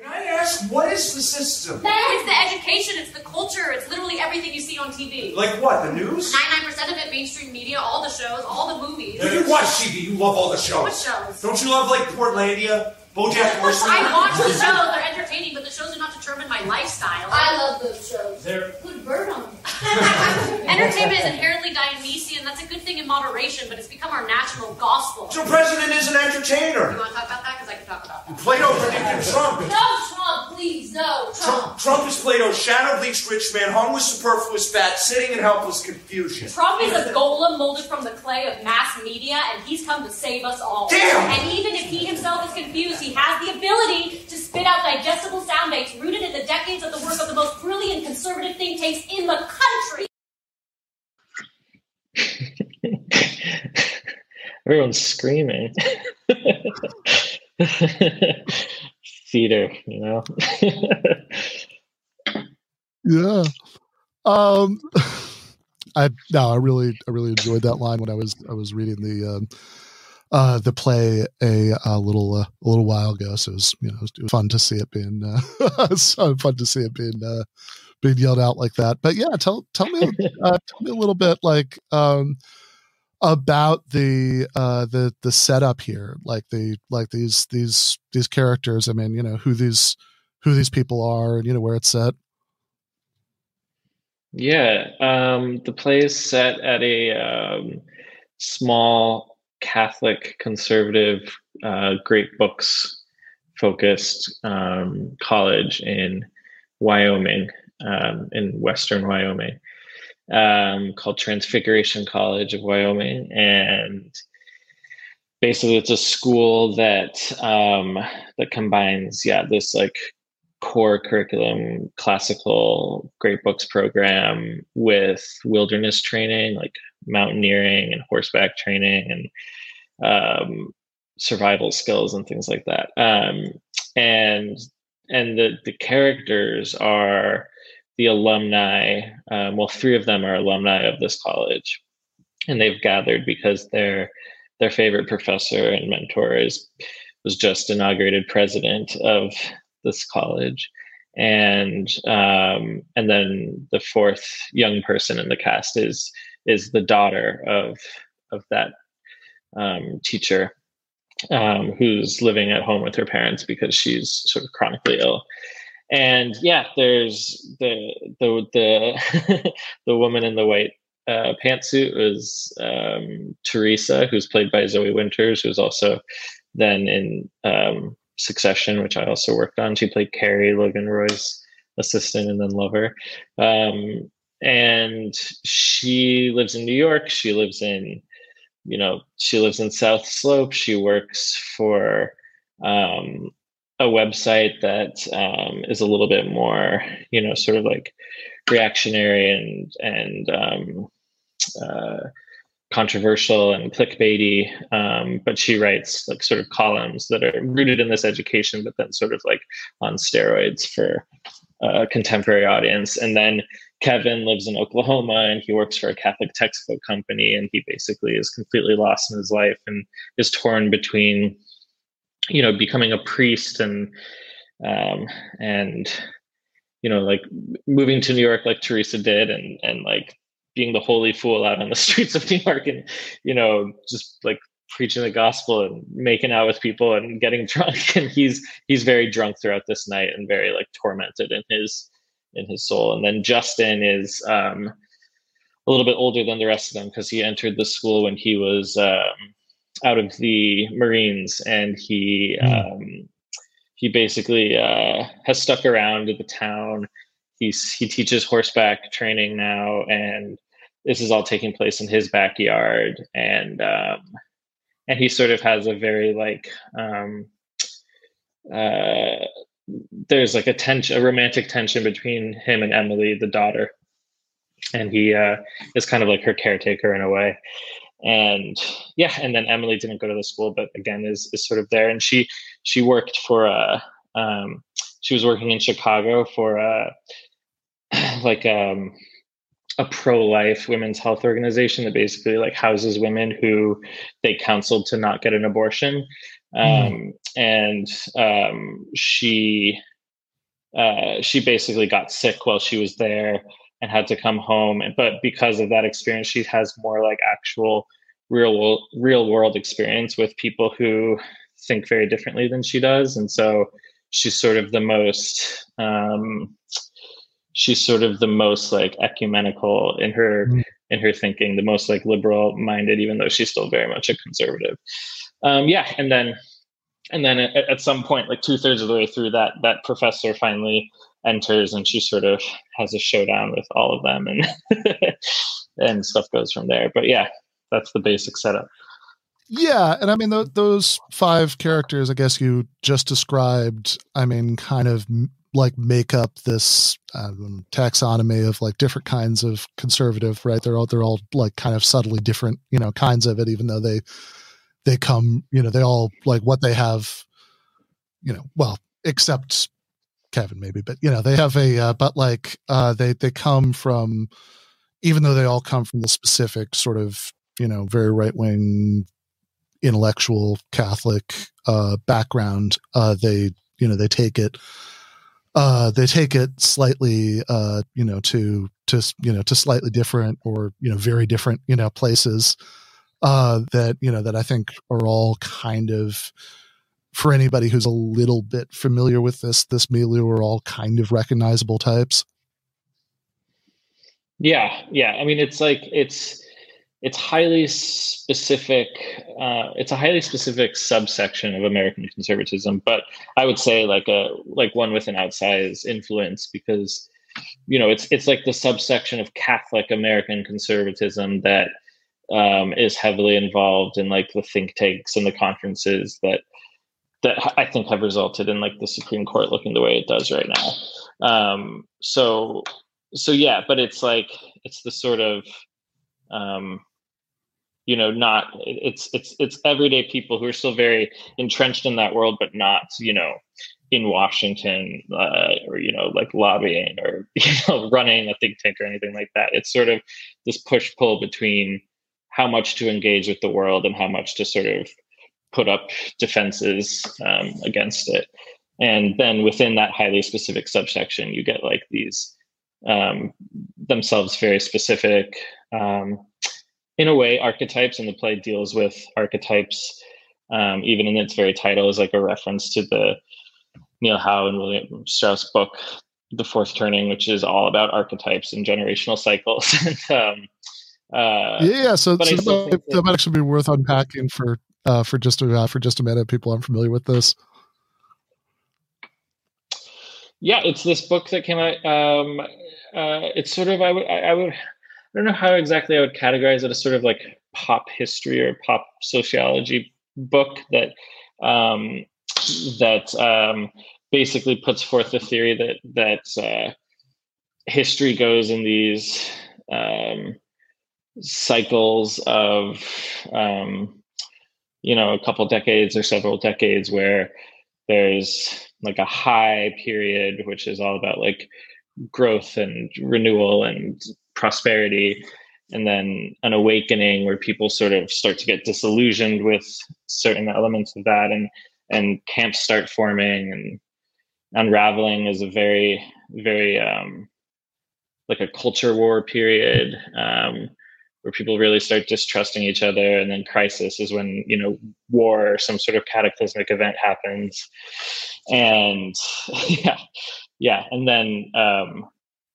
Can I ask, what is the system? It's the education. It's the culture. It's literally everything you see on T V. Like what? The news? Ninety-nine percent of it, mainstream media, all the shows, all the movies. No, you watch T V. You love all the shows. What shows? Don't you love like Portlandia? BoJack Horseman. I watch the shows. They're entertaining, but the shows do not determine my lifestyle. I love those shows. They're good bird on them. Entertainment is inherently Dionysian. That's a good thing in moderation, but it's become our national gospel. So president is an entertainer. You want to talk about that? Because I can talk about that. Plato predicted Trump. No Trump, please, no Trump. Trump, Trump is Plato's shadow-bleached rich man, hung with superfluous fat, sitting in helpless confusion. Trump is a golem molded from the clay of mass media, and he's come to save us all. Damn! And even if he himself is confused, he has the ability to spit out digestible sound bites rooted in the decades of the work of the most brilliant conservative think tanks in the country. Everyone's screaming. Theater, you know. Yeah. Um I no, I really I really enjoyed that line when I was I was reading the um uh the play a, a little uh, a little while ago, so it was, you know, it was fun to see it being uh, so fun to see it being uh, being yelled out like that. But yeah, tell tell me uh, tell me a little bit like um about the uh the the setup here, like the like these these these characters. I mean, you know, who these who these people are and, you know, where it's set. Yeah, um the play is set at a um small Catholic conservative uh great books focused um college in Wyoming, um in western Wyoming, um called Transfiguration College of Wyoming. And basically it's a school that um that combines yeah this like core curriculum classical great books program with wilderness training, like mountaineering and horseback training and um survival skills and things like that. Um and and the the characters are the alumni, um, well, three of them are alumni of this college, and they've gathered because their their favorite professor and mentor is was just inaugurated president of this college, and um, and then the fourth young person in the cast is is the daughter of of that um, teacher, um, who's living at home with her parents because she's sort of chronically ill. And yeah, there's the the the the woman in the white uh, pantsuit was um, Teresa, who's played by Zoe Winters, who's also then in um, Succession, which I also worked on. She played Carrie, Logan Roy's assistant and then lover. Um, and she lives in New York. She lives in, you know, she lives in South Slope. She works for um, a website that um, is a little bit more, you know, sort of like reactionary and and um, uh, controversial and clickbaity. Um, but she writes like sort of columns that are rooted in this education, but then sort of like on steroids for a contemporary audience. And then Kevin lives in Oklahoma and he works for a Catholic textbook company, and he basically is completely lost in his life and is torn between, you know, becoming a priest and, um, and, you know, like moving to New York like Teresa did, and, and like being the holy fool out on the streets of New York and, you know, just like preaching the gospel and making out with people and getting drunk. And he's, he's very drunk throughout this night and very like tormented in his, in his soul. And then Justin is um, a little bit older than the rest of them because he entered the school when he was um, out of the Marines, and he mm. um, he basically uh, has stuck around in the town. He's he teaches horseback training now, and this is all taking place in his backyard. And um, and he sort of has a very like um, uh, there's like a tension, a romantic tension between him and Emily, the daughter. And he uh, is kind of like her caretaker in a way. And yeah. And then Emily didn't go to the school, but again, is, is sort of there. And she, she worked for a, um, she was working in Chicago for a, like, um, a pro-life women's health organization that basically like houses women who they counseled to not get an abortion. Um, and, um, she, uh, she basically got sick while she was there and had to come home. And, but because of that experience, she has more like actual real world, real world experience with people who think very differently than she does. And so she's sort of the most, um, she's sort of the most like ecumenical in her, mm-hmm. in her thinking, the most like liberal minded, even though she's still very much a conservative. Um, yeah. And then, and then at, at some point, like two thirds of the way through that, that professor finally enters, and she sort of has a showdown with all of them, and, and stuff goes from there. But yeah, that's the basic setup. Yeah. And I mean, th- those five characters, I guess you just described, I mean, kind of m- like make up this um, taxonomy of like different kinds of conservative, right? They're all, they're all like kind of subtly different, you know, kinds of it, even though they, they come, you know, they all like what they have, you know, well, except Kevin maybe, but you know, they have a, uh, but like uh, they, they come from, even though they all come from the specific sort of, you know, very right-wing intellectual Catholic uh, background, uh, they, you know, they take it, uh, they take it slightly, uh, you know, to, to, you know, to slightly different or, you know, very different, you know, places. Uh, that, you know, that I think are all kind of, for anybody who's a little bit familiar with this, this milieu are all kind of recognizable types. Yeah. Yeah. I mean, it's like, it's, it's highly specific. Uh, it's a highly specific subsection of American conservatism, but I would say like a, like one with an outsized influence because, you know, it's, it's like the subsection of Catholic American conservatism that, um, is heavily involved in like the think tanks and the conferences that, that I think have resulted in like the Supreme Court looking the way it does right now. Um, so, so yeah, but it's like, it's the sort of, um, you know, not it's, it's, it's everyday people who are still very entrenched in that world, but not, you know, in Washington, uh, or, you know, like lobbying or, you know, running a think tank or anything like that. It's sort of this push pull between how much to engage with the world and how much to sort of put up defenses um, against it. And then within that highly specific subsection, you get like these um, themselves very specific, um, in a way, archetypes. And the play deals with archetypes Um, even in its very title is like a reference to the Neil Howe and William Strauss book, The Fourth Turning, which is all about archetypes and generational cycles. um, uh, yeah, so, so that, that might actually be worth unpacking for uh, for just a uh, for just a minute. People unfamiliar with this. Yeah, it's this book that came out. Um, uh, it's sort of I would I, I would I don't know how exactly I would categorize it as sort of like pop history or pop sociology book that um, that um, basically puts forth the theory that that uh, history goes in these um, cycles of um, you know a couple decades or several decades where there's like a high period, which is all about like growth and renewal and prosperity, and then an awakening where people sort of start to get disillusioned with certain elements of that, and and camps start forming, and unraveling is a very, very um, like a culture war period um, where people really start distrusting each other, and then crisis is when, you know, war or some sort of cataclysmic event happens. And yeah, yeah. And then, um,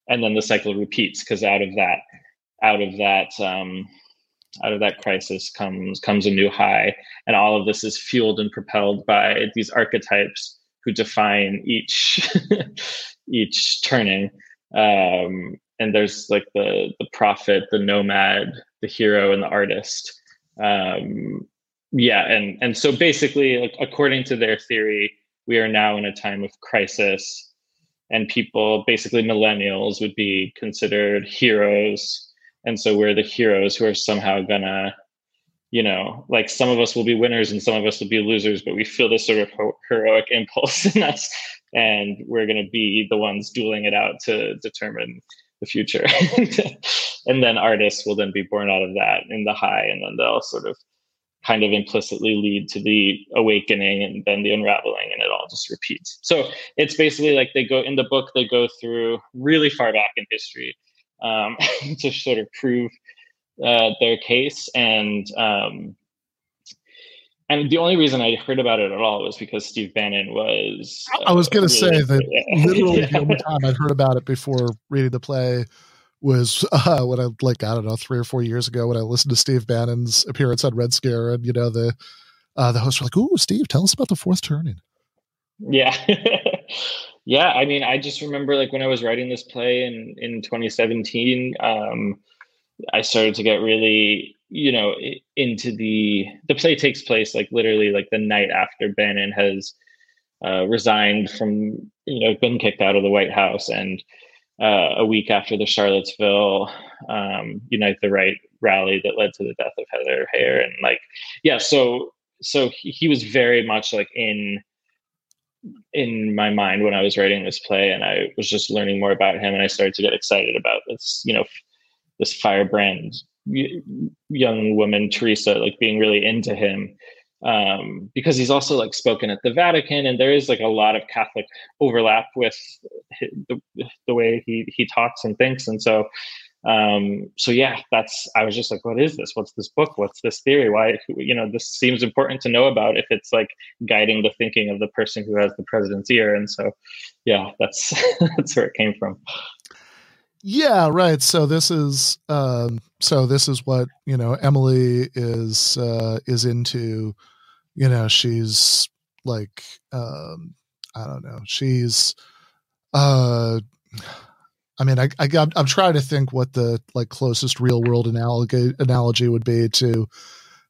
and then the cycle repeats, because out of that, out of that, um, out of that crisis comes, comes a new high. And all of this is fueled and propelled by these archetypes who define each, each turning. Um, and there's like the, the prophet, the nomad, the hero, and the artist. Um, yeah. And, and so basically, like, according to their theory, we are now in a time of crisis, and people, basically millennials, would be considered heroes. And so we're the heroes who are somehow gonna, you know, like some of us will be winners and some of us will be losers, but we feel this sort of ho- heroic impulse in us, and we're gonna be the ones dueling it out to determine the future. And then artists will then be born out of that in the high, and then they'll sort of kind of implicitly lead to the awakening and then the unraveling, and it all just repeats. So it's basically like they go in the book, they go through really far back in history um, to sort of prove uh, their case. And um, and the only reason I heard about it at all was because Steve Bannon was... Uh, I was going to really, say that yeah. literally the only time I'd heard about it before reading the play was uh, when I, like, I don't know, three or four years ago when I listened to Steve Bannon's appearance on Red Scare, and, you know, the uh, the hosts were like, "Ooh, Steve, tell us about The Fourth Turning." Yeah. Yeah. I mean, I just remember, like, when I was writing this play in, in twenty seventeen, um, I started to get really, you know, into the, the play takes place, like, literally, like, the night after Bannon has uh, resigned from, you know, been kicked out of the White House, and Uh, a week after the Charlottesville um, Unite the Right rally that led to the death of Heather Heyer. And like, yeah, so so he, he was very much like in in my mind when I was writing this play, and I was just learning more about him, and I started to get excited about this, you know, f- this firebrand y- young woman, Teresa, like being really into him. Um, because he's also like spoken at the Vatican, and there is like a lot of Catholic overlap with his, the, the way he, he talks and thinks. And so, um, so yeah, that's, I was just like, what is this? What's this book? What's this theory? Why, you know, this seems important to know about if it's like guiding the thinking of the person who has the president's ear. And so, yeah, that's, that's where it came from. Yeah. Right. So this is, um, so this is what, you know, Emily is, uh, is into. You know, she's like, um, I don't know. She's, uh, I mean, I, I, I'm, I'm trying to think what the like closest real world analogy analogy would be to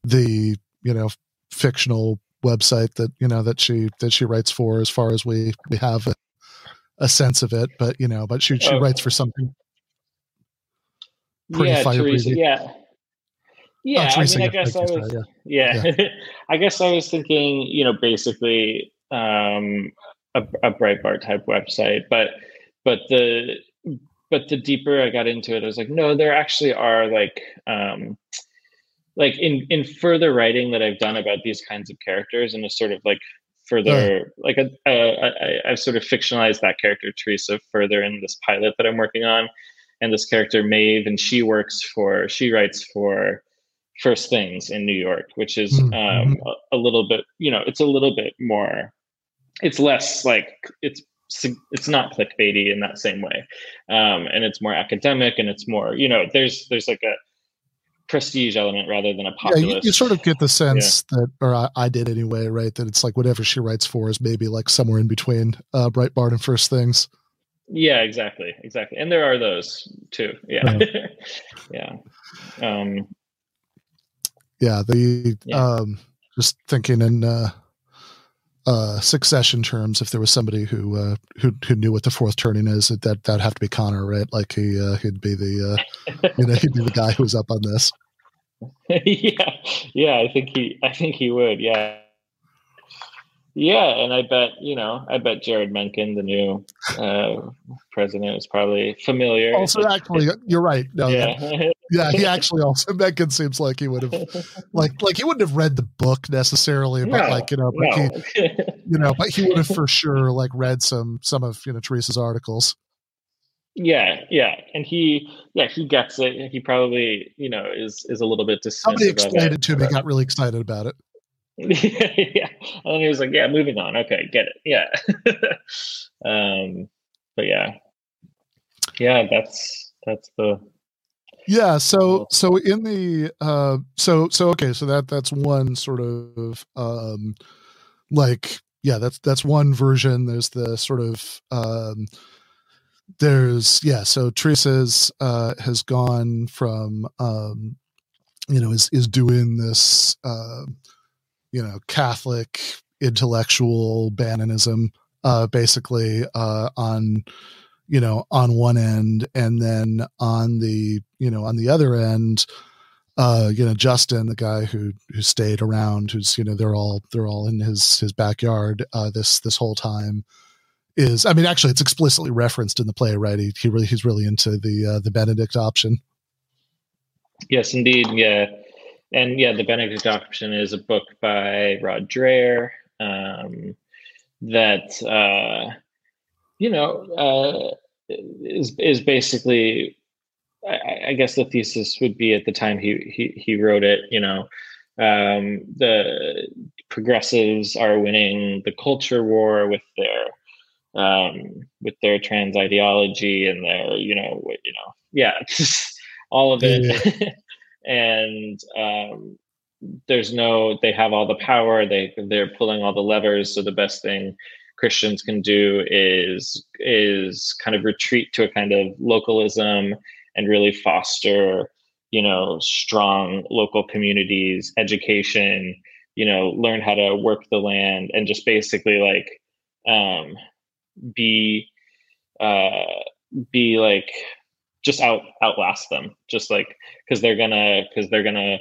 the, you know, fictional website that, you know, that she, that she writes for, as far as we, we have a, a sense of it, but, you know, but she, she oh. writes for something. Pretty yeah, Teresa, yeah, yeah. Oh, I mean, I guess I was, that, yeah. yeah. yeah. I guess I was thinking, you know, basically um, a, a Breitbart type website, but but the but the deeper I got into it, I was like, no, there actually are like um, like in in further writing that I've done about these kinds of characters, and a sort of like further yeah. like a, a, a, I've sort of fictionalized that character Teresa further in this pilot that I'm working on. And this character Maeve, and she works for, she writes for First Things in New York, which is mm-hmm. um, a, a little bit, you know, it's a little bit more, it's less like, it's it's not clickbaity in that same way. Um, and it's more academic and it's more, you know, there's there's like a prestige element rather than a populist. Yeah, you, you sort of get the sense yeah. that, or I, I did anyway, right, that it's like whatever she writes for is maybe like somewhere in between uh, Breitbart and First Things. Yeah, exactly, exactly. And there are those too. Yeah, yeah, yeah. Um, yeah the yeah. Um, just thinking in uh, uh, Succession terms, if there was somebody who uh, who who knew what the Fourth Turning is, that that that'd have to be Connor, right? Like he uh, he'd be the uh, you know he'd be the guy who was up on this. yeah, yeah. I think he. I think he would. Yeah. Yeah, and I bet, you know, I bet Jared Menken, the new uh, president, is probably familiar. Also, actually, you're right. No, yeah. yeah, he actually also, Menken seems like he would have, like, like he wouldn't have read the book necessarily, but no, like, you know, but no. he, you know, but he would have for sure, like, read some, some of, you know, Teresa's articles. Yeah, yeah, and he, yeah, he gets it. He probably, you know, is is a little bit distant. Somebody explained it to me, got really excited about it. yeah, and he was like, "Yeah, moving on. Okay, get it. Yeah." um, but yeah, yeah, that's that's the yeah. So so in the uh, so so okay, so that that's one sort of um, like yeah, that's that's one version. There's the sort of um, there's yeah. So Teresa's uh, has gone from um, you know is is doing this. Uh, you know, Catholic intellectual Bannonism, uh, basically, uh, on, you know, on one end. And then on the, you know, on the other end, uh, you know, Justin, the guy who, who stayed around, who's, you know, they're all, they're all in his, his backyard, uh, this, this whole time is, I mean, actually it's explicitly referenced in the play, right? He, he really, he's really into the, uh, the Benedict option. Yes, indeed. Yeah. And yeah, The Benedict Option is a book by Rod Dreher um, that, uh, you know, uh, is is basically, I, I guess the thesis would be at the time he he, he wrote it, you know, um, the progressives are winning the culture war with their um, with their trans ideology and their, you know, you know, yeah, all of it. Yeah. And um, there's no, they have all the power, they, they're pulling all the levers. So the best thing Christians can do is, is kind of retreat to a kind of localism and really foster, you know, strong local communities, education, you know, learn how to work the land and just basically like um, be, uh, be like, just out outlast them, just like, cause they're gonna, cause they're gonna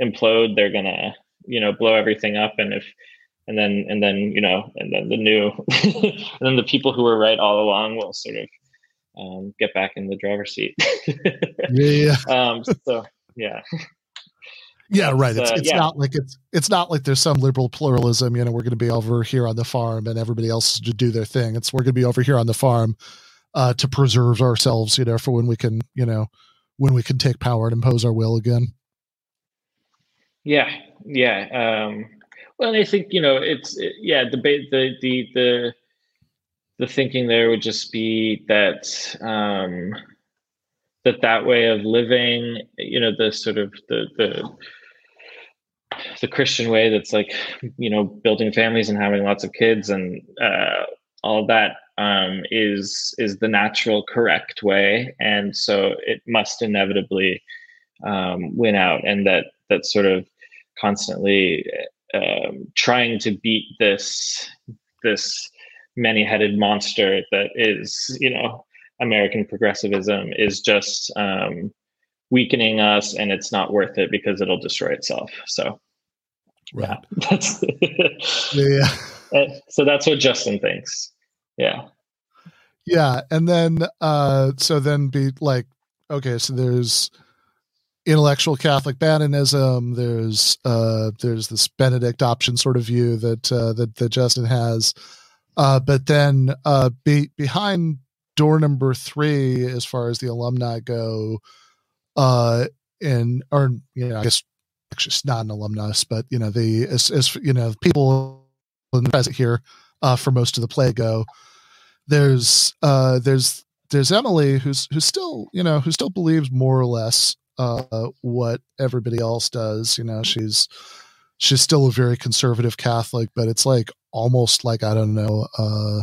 implode. They're gonna, you know, blow everything up. And if, and then, and then, you know, and then the new, and then the people who were right all along will sort of um, get back in the driver's seat. yeah. Um, so yeah. Yeah. Right. It's, uh, it's yeah. not like it's, it's not like there's some liberal pluralism, you know, we're going to be over here on the farm and everybody else to do their thing. It's, we're going to be over here on the farm Uh, to preserve ourselves, you know, for when we can, you know, when we can take power and impose our will again. Yeah, yeah. Um, well, and I think, you know, it's it, yeah. The the the the the thinking there would just be that um, that that way of living, you know, the sort of the the the Christian way that's like, you know, building families and having lots of kids and uh, all that. Um, is is the natural correct way, and so it must inevitably um, win out. And that that sort of constantly um, trying to beat this this many-headed monster that is, you know, American progressivism is just um, weakening us, and it's not worth it because it'll destroy itself. So, right. yeah, that's yeah. yeah. So that's what Justin thinks. Yeah. Yeah. And then, uh, so then be like, okay, so there's intellectual Catholic Bannonism. There's, uh, there's this Benedict option sort of view that, uh, that, that Justin has. Uh, but then, uh, be behind door number three, as far as the alumni go, uh, and, or, you know, I guess actually not an alumnus, but you know, the, as, as you know, people in the present here, uh, for most of the play go, there's, uh, there's, there's Emily who's, who's still, you know, who still believes more or less, uh, what everybody else does. You know, she's, she's still a very conservative Catholic, but it's like almost like, I don't know, uh,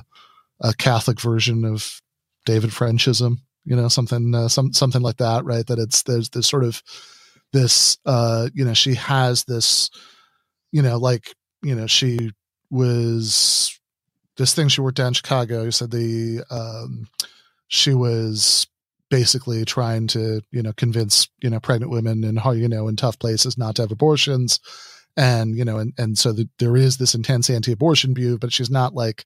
a Catholic version of David Frenchism, you know, something, uh, some, something like that. Right. That it's, there's this sort of this, uh, you know, she has this, you know, like, you know, she was this thing she worked at in Chicago. You said the, um, she was basically trying to, you know, convince, you know, pregnant women in, you know, in tough places not to have abortions. And, you know, and, and so the, there is this intense anti-abortion view, but she's not like,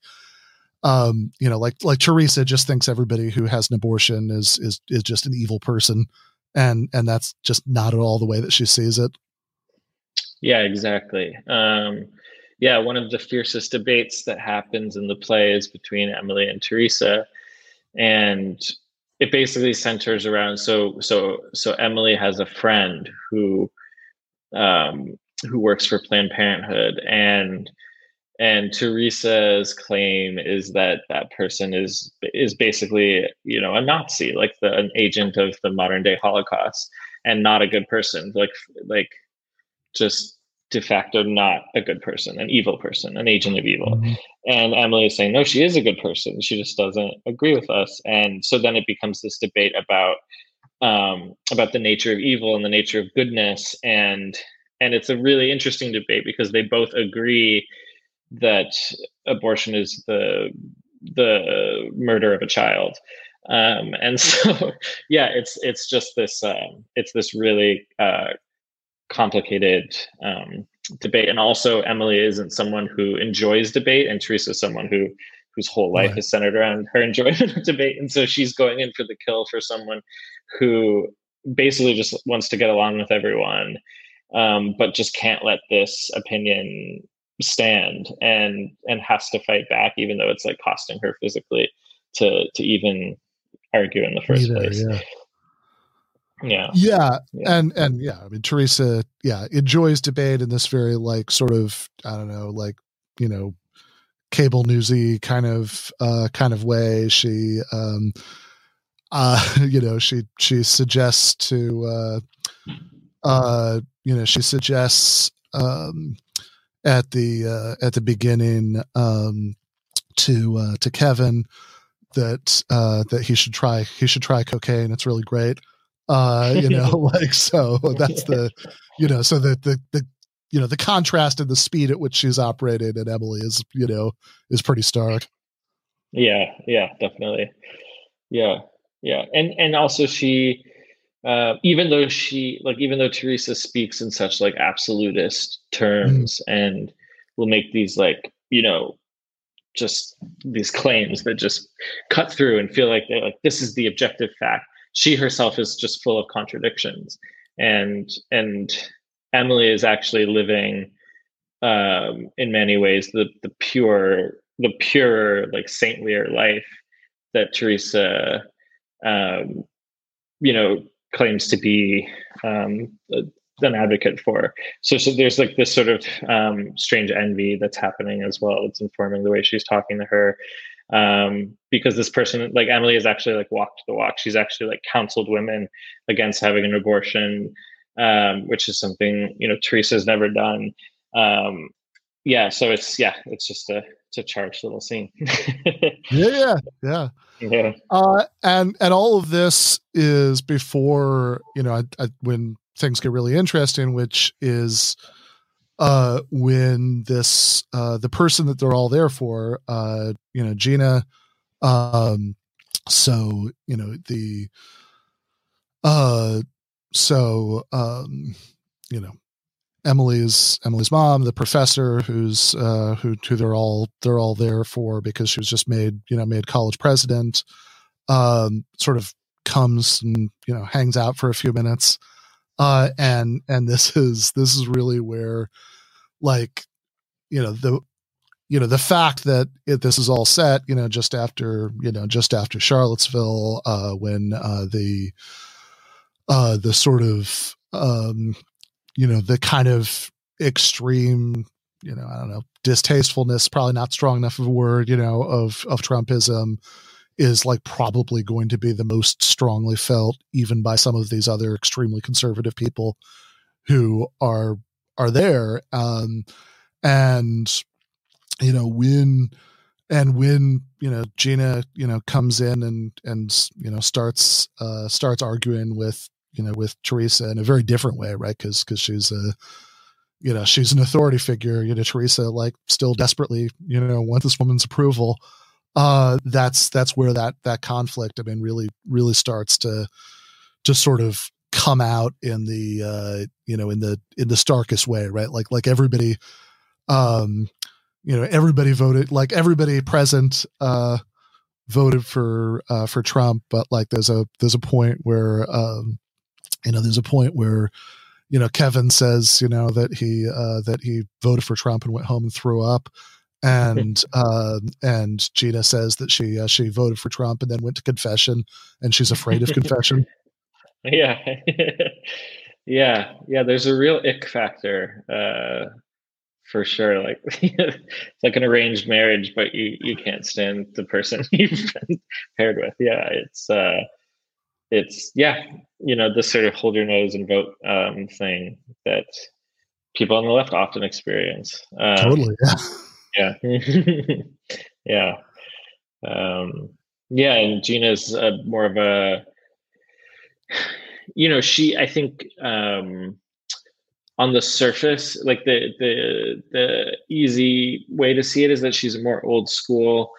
um, you know, like, like Teresa just thinks everybody who has an abortion is, is, is just an evil person. And, and that's just not at all the way that she sees it. Yeah, exactly. Um, yeah. One of the fiercest debates that happens in the play is between Emily and Teresa. And it basically centers around, so, so, so Emily has a friend who, um, who works for Planned Parenthood, and and Teresa's claim is that that person is is basically, you know, a Nazi, like the, an agent of the modern day Holocaust, and not a good person, like like just de facto not a good person, an evil person, an agent of evil. Mm-hmm. And Emily is saying, no, she is a good person. She just doesn't agree with us. And so then it becomes this debate about um, about the nature of evil and the nature of goodness. And And it's a really interesting debate because they both agree that abortion is the the murder of a child, um, and so yeah, it's it's just this um, it's this really uh, complicated um, debate. And also, Emily isn't someone who enjoys debate, and Teresa's someone who whose whole life right. is centered around her enjoyment of debate, and so she's going in for the kill for someone who basically just wants to get along with everyone. Um, but just can't let this opinion stand, and and has to fight back, even though it's like costing her physically to to even argue in the first Either, place. Yeah. yeah, yeah, and and yeah, I mean Teresa, yeah, enjoys debate in this very like sort of I don't know, like you know, cable newsy kind of uh, kind of way. She, um, uh, you know, she she suggests to. Uh, Uh, you know, she suggests um, at the uh, at the beginning um, to uh, to Kevin that uh, that he should try he should try cocaine. It's really great, uh, you know. Like so, that's the you know. So the, the the you know the contrast and the speed at which she's operated at Emily is you know is pretty stark. Yeah, yeah, definitely. Yeah, yeah, and and also she. Uh, even though she, like, even though Teresa speaks in such like absolutist terms mm. and will make these like, you know, just these claims that just cut through and feel like they're like, this is the objective fact. She herself is just full of contradictions. And, and Emily is actually living um, in many ways, the, the pure, the purer, like saintlier life that Teresa, um, you know, claims to be um, an advocate for. So, so there's like this sort of um, strange envy that's happening as well. It's informing the way she's talking to her um, because this person, like Emily, has actually like walked the walk. She's actually like counseled women against having an abortion, um, which is something, you know, Teresa's never done. Um, yeah. So it's, yeah, it's just a, it's a charged little scene. yeah. Yeah. Yeah. Uh, and, and all of this is before, you know, I, I, when things get really interesting, which is, uh, when this, uh, the person that they're all there for, uh, you know, Gina, um, so, you know, the, uh, so, um, you know, Emily's Emily's mom, the professor who's uh, who who they're all they're all there for because she was just made you know made college president, um, sort of comes and you know hangs out for a few minutes, uh, and and this is this is really where, like, you know the, you know the fact that it, this is all set you know just after you know just after Charlottesville uh, when uh, the uh, the sort of um, you know, the kind of extreme, you know, I don't know, distastefulness, probably not strong enough of a word, you know, of, of Trumpism is like probably going to be the most strongly felt even by some of these other extremely conservative people who are, are there. Um, and, you know, when, and when, you know, Gina, you know, comes in and, and, you know, starts, uh, starts arguing with, you know, with Teresa in a very different way, right? Cause, cause she's a, you know, she's an authority figure, you know, Teresa like still desperately, you know, wants this woman's approval. Uh, that's, that's where that, that conflict, I mean, really, really starts to, to sort of come out in the, uh, you know, in the, in the starkest way, right? Like, like everybody, um, you know, everybody voted, like everybody present, uh, voted for, uh, for Trump, but like, there's a, there's a point where, um, you know, there's a point where, you know, Kevin says, you know, that he, uh, that he voted for Trump and went home and threw up. And, uh, and Gina says that she, uh, she voted for Trump and then went to confession and she's afraid of confession. Yeah. Yeah. Yeah. There's a real ick factor, uh, for sure. Like it's like an arranged marriage, but you, you can't stand the person you've been paired with. Yeah. It's, uh, it's yeah, you know, this sort of hold your nose and vote um, thing that people on the left often experience. Um, totally. Yeah. Yeah. Yeah. Um, yeah. And Gina's uh, more of a, you know, she, I think um, on the surface, like the, the, the easy way to see it is that she's a more old school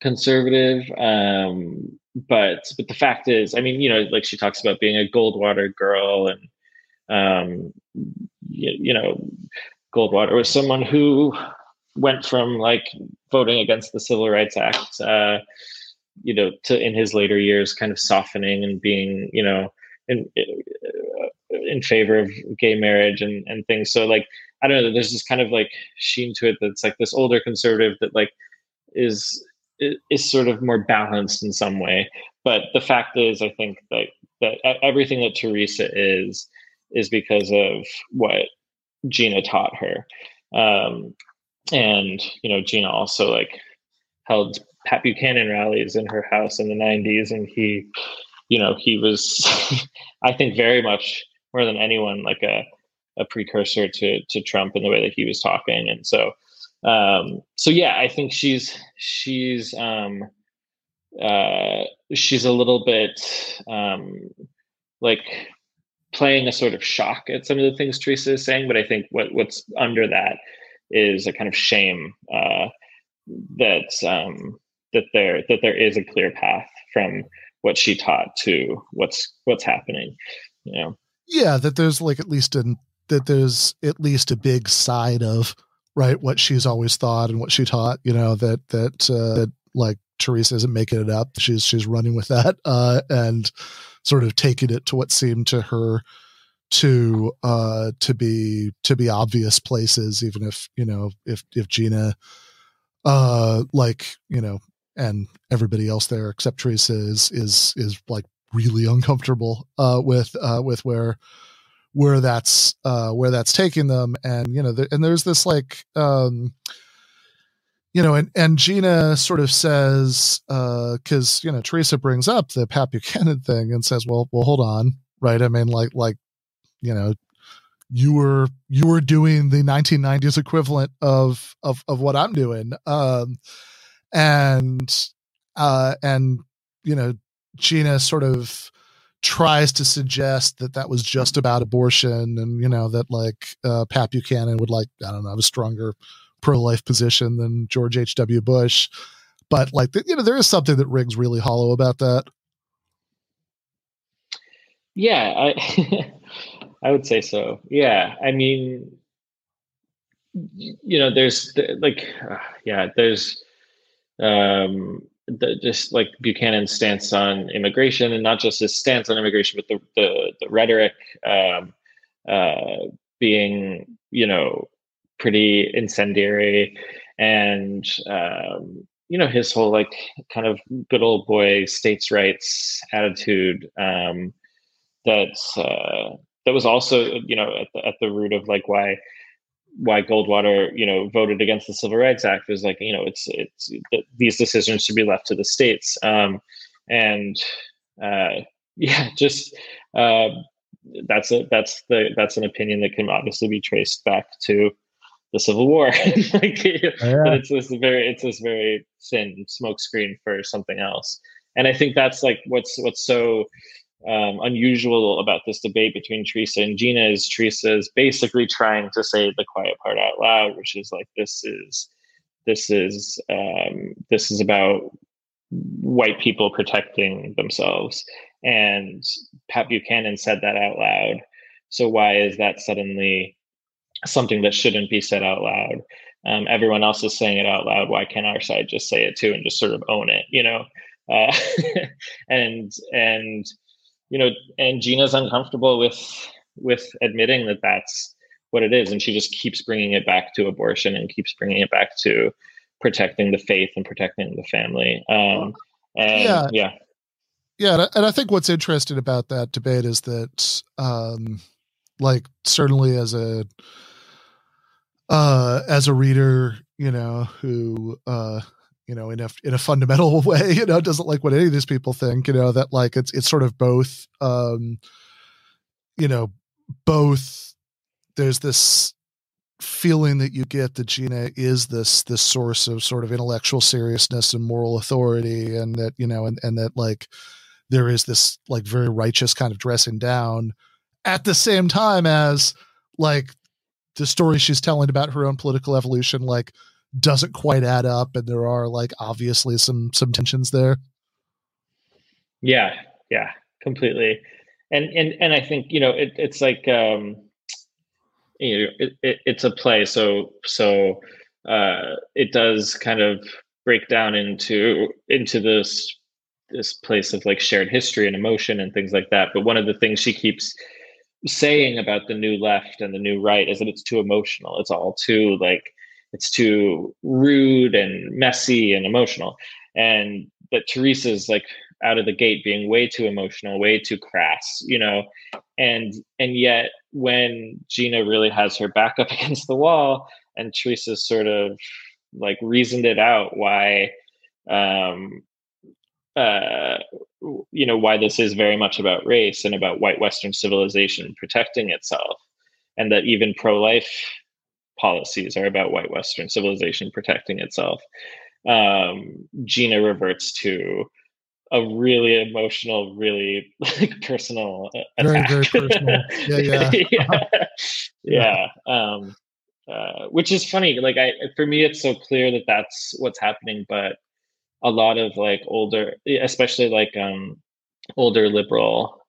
conservative. Um, But but the fact is, I mean, you know, like she talks about being a Goldwater girl, and um, you, you know, Goldwater was someone who went from like voting against the Civil Rights Act, uh, you know, to in his later years, kind of softening and being, you know, in in favor of gay marriage and and things. So like, I don't know, there's this kind of like sheen to it that's like this older conservative that like is. is sort of more balanced in some way. But the fact is, I think that, that everything that Teresa is, is because of what Gina taught her. Um, and, you know, Gina also like held Pat Buchanan rallies in her house in the nineties. And he, you know, he was, I think very much more than anyone, like a, a precursor to, to Trump in the way that he was talking. And so, Um, so yeah, I think she's, she's, um, uh, she's a little bit, um, like playing a sort of shock at some of the things Teresa is saying, but I think what, what's under that is a kind of shame, uh, that, um, that there, that there is a clear path from what she taught to what's, what's happening, you know? Yeah. That there's like, at least in that there's at least a big side of, right, what she's always thought and what she taught, you know, that, that, uh, that like Teresa isn't making it up. She's, she's running with that, uh, and sort of taking it to what seemed to her to, uh, to be, to be obvious places, even if, you know, if, if Gina, uh, like, you know, and everybody else there except Teresa is, is, is like really uncomfortable, uh, with, uh, with where, where that's, uh, where that's taking them. And, you know, the, and there's this like, um, you know, and, and Gina sort of says, uh, cause, you know, Teresa brings up the Pat Buchanan thing and says, well, well, hold on. Right. I mean, like, like, you know, you were, you were doing the nineteen nineties equivalent of, of, of what I'm doing. Um, and, uh, and, you know, Gina sort of tries to suggest that that was just about abortion and, you know, that like uh, Pat Buchanan would like, I don't know, have a stronger pro-life position than George H W Bush. But like, you know, there is something that rings really hollow about that. Yeah, I, I would say so. Yeah. I mean, you know, there's like, uh, yeah, there's, um, The, just like Buchanan's stance on immigration, and not just his stance on immigration, but the the, the rhetoric um, uh, being, you know, pretty incendiary, and um, you know, his whole like kind of good old boy states' rights attitude um, that uh, that was also, you know, at the, at the root of like why why Goldwater, you know, voted against the Civil Rights Act. It was like, you know, it's it's these decisions should be left to the states. Um, and uh, yeah, just uh, that's a that's the that's an opinion that can obviously be traced back to the Civil War. Like, yeah. But it's this very it's this very thin smokescreen for something else. And I think that's like what's what's so um, unusual about this debate between Teresa and Gina is Teresa is basically trying to say the quiet part out loud, which is like, this is this is um, this is about white people protecting themselves. And Pat Buchanan said that out loud. So why is that suddenly something that shouldn't be said out loud? Um, everyone else is saying it out loud. Why can't our side just say it too and just sort of own it, you know? Uh, and and you know, and Gina's uncomfortable with with admitting that that's what it is, and she just keeps bringing it back to abortion and keeps bringing it back to protecting the faith and protecting the family. Um, and yeah, yeah, yeah. And I think what's interesting about that debate is that, um, like, certainly as a uh, as a reader, you know, who. Uh, you know, in a, in a fundamental way, you know, doesn't like what any of these people think, you know, that like, it's, it's sort of both, um, you know, both there's this feeling that you get that Gina is this, this source of sort of intellectual seriousness and moral authority. And that, you know, and, and that like, there is this like very righteous kind of dressing down at the same time as like the story she's telling about her own political evolution, like, doesn't quite add up, and there are like obviously some some tensions there. Yeah, yeah, completely. And and and I think, you know, it, it's like um, you know, it, it, it's a play, so so uh, it does kind of break down into into this this place of like shared history and emotion and things like that. But one of the things she keeps saying about the new left and the new right is that it's too emotional. It's all too like. It's too rude and messy and emotional. And but Teresa's like out of the gate being way too emotional, way too crass, you know, and and yet when Gina really has her back up against the wall and Teresa's sort of like reasoned it out why, um, uh, you know, why this is very much about race and about white Western civilization protecting itself, and that even pro-life policies are about white Western civilization protecting itself. Um, Gina reverts to a really emotional, really like personal attack. Very, very personal. Yeah, yeah, yeah. Uh-huh. yeah. Um, uh, which is funny. Like, I, for me, it's so clear that that's what's happening. But a lot of like older, especially like um, older liberal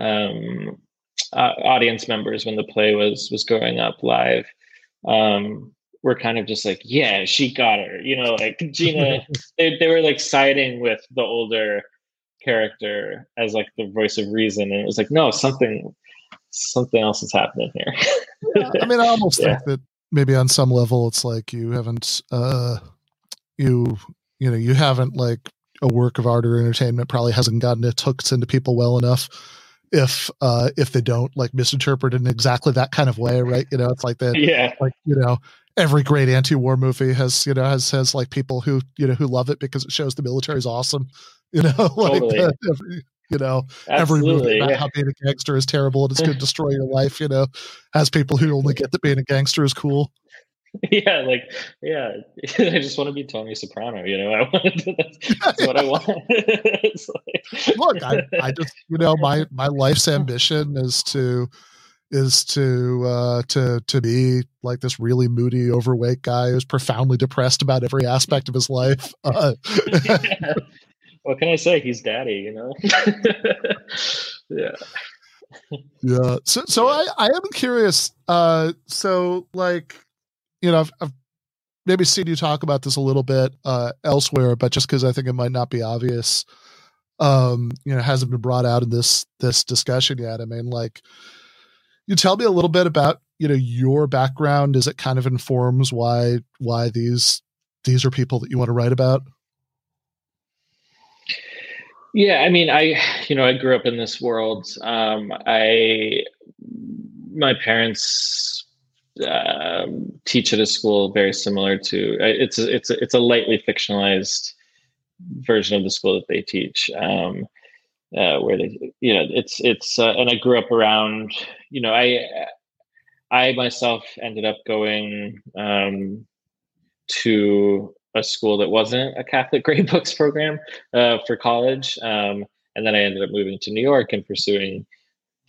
um, uh, audience members when the play was was going up live. Um, we're kind of just like, yeah, she got her, you know, like Gina, they, they were like siding with the older character as like the voice of reason. And it was like, no, something, something else is happening here. yeah, I mean, I almost yeah. think that maybe on some level, it's like you haven't, uh, you, you know, you haven't like a work of art or entertainment probably hasn't gotten its hooks into people well enough. If uh, if they don't like misinterpret it in exactly that kind of way, right? You know, it's like that. Yeah. Like, you know, every great anti-war movie has you know has has like people who you know who love it because it shows the military's awesome. You know, like totally. uh, every, you know Absolutely, every movie about yeah. how being a gangster is terrible and it's going to destroy your life. You know, has people who only get that being a gangster is cool. Yeah, like yeah, I just want to be Tony Soprano, you know. I want to, that's, that's what I want. It's like, look, I, I just you know my my life's ambition is to is to uh, to to be like this really moody, overweight guy who's profoundly depressed about every aspect of his life. Uh, yeah. What can I say? He's daddy, you know. yeah. Yeah. So so I I am curious. Uh, so like. You know, I've, I've maybe seen you talk about this a little bit uh, elsewhere, but just because I think it might not be obvious, um, you know, hasn't been brought out in this this discussion yet. I mean, like, you tell me a little bit about you know your background as it kind of informs why why these these are people that you want to write about. Yeah, I mean, I you know I grew up in this world. Um, I my parents uh, teach at a school very similar to it's a, it's a, it's a lightly fictionalized version of the school that they teach, um, uh, where they you know it's it's uh, and I grew up around you know I I myself ended up going um, to a school that wasn't a Catholic grade books program uh, for college, um, and then I ended up moving to New York and pursuing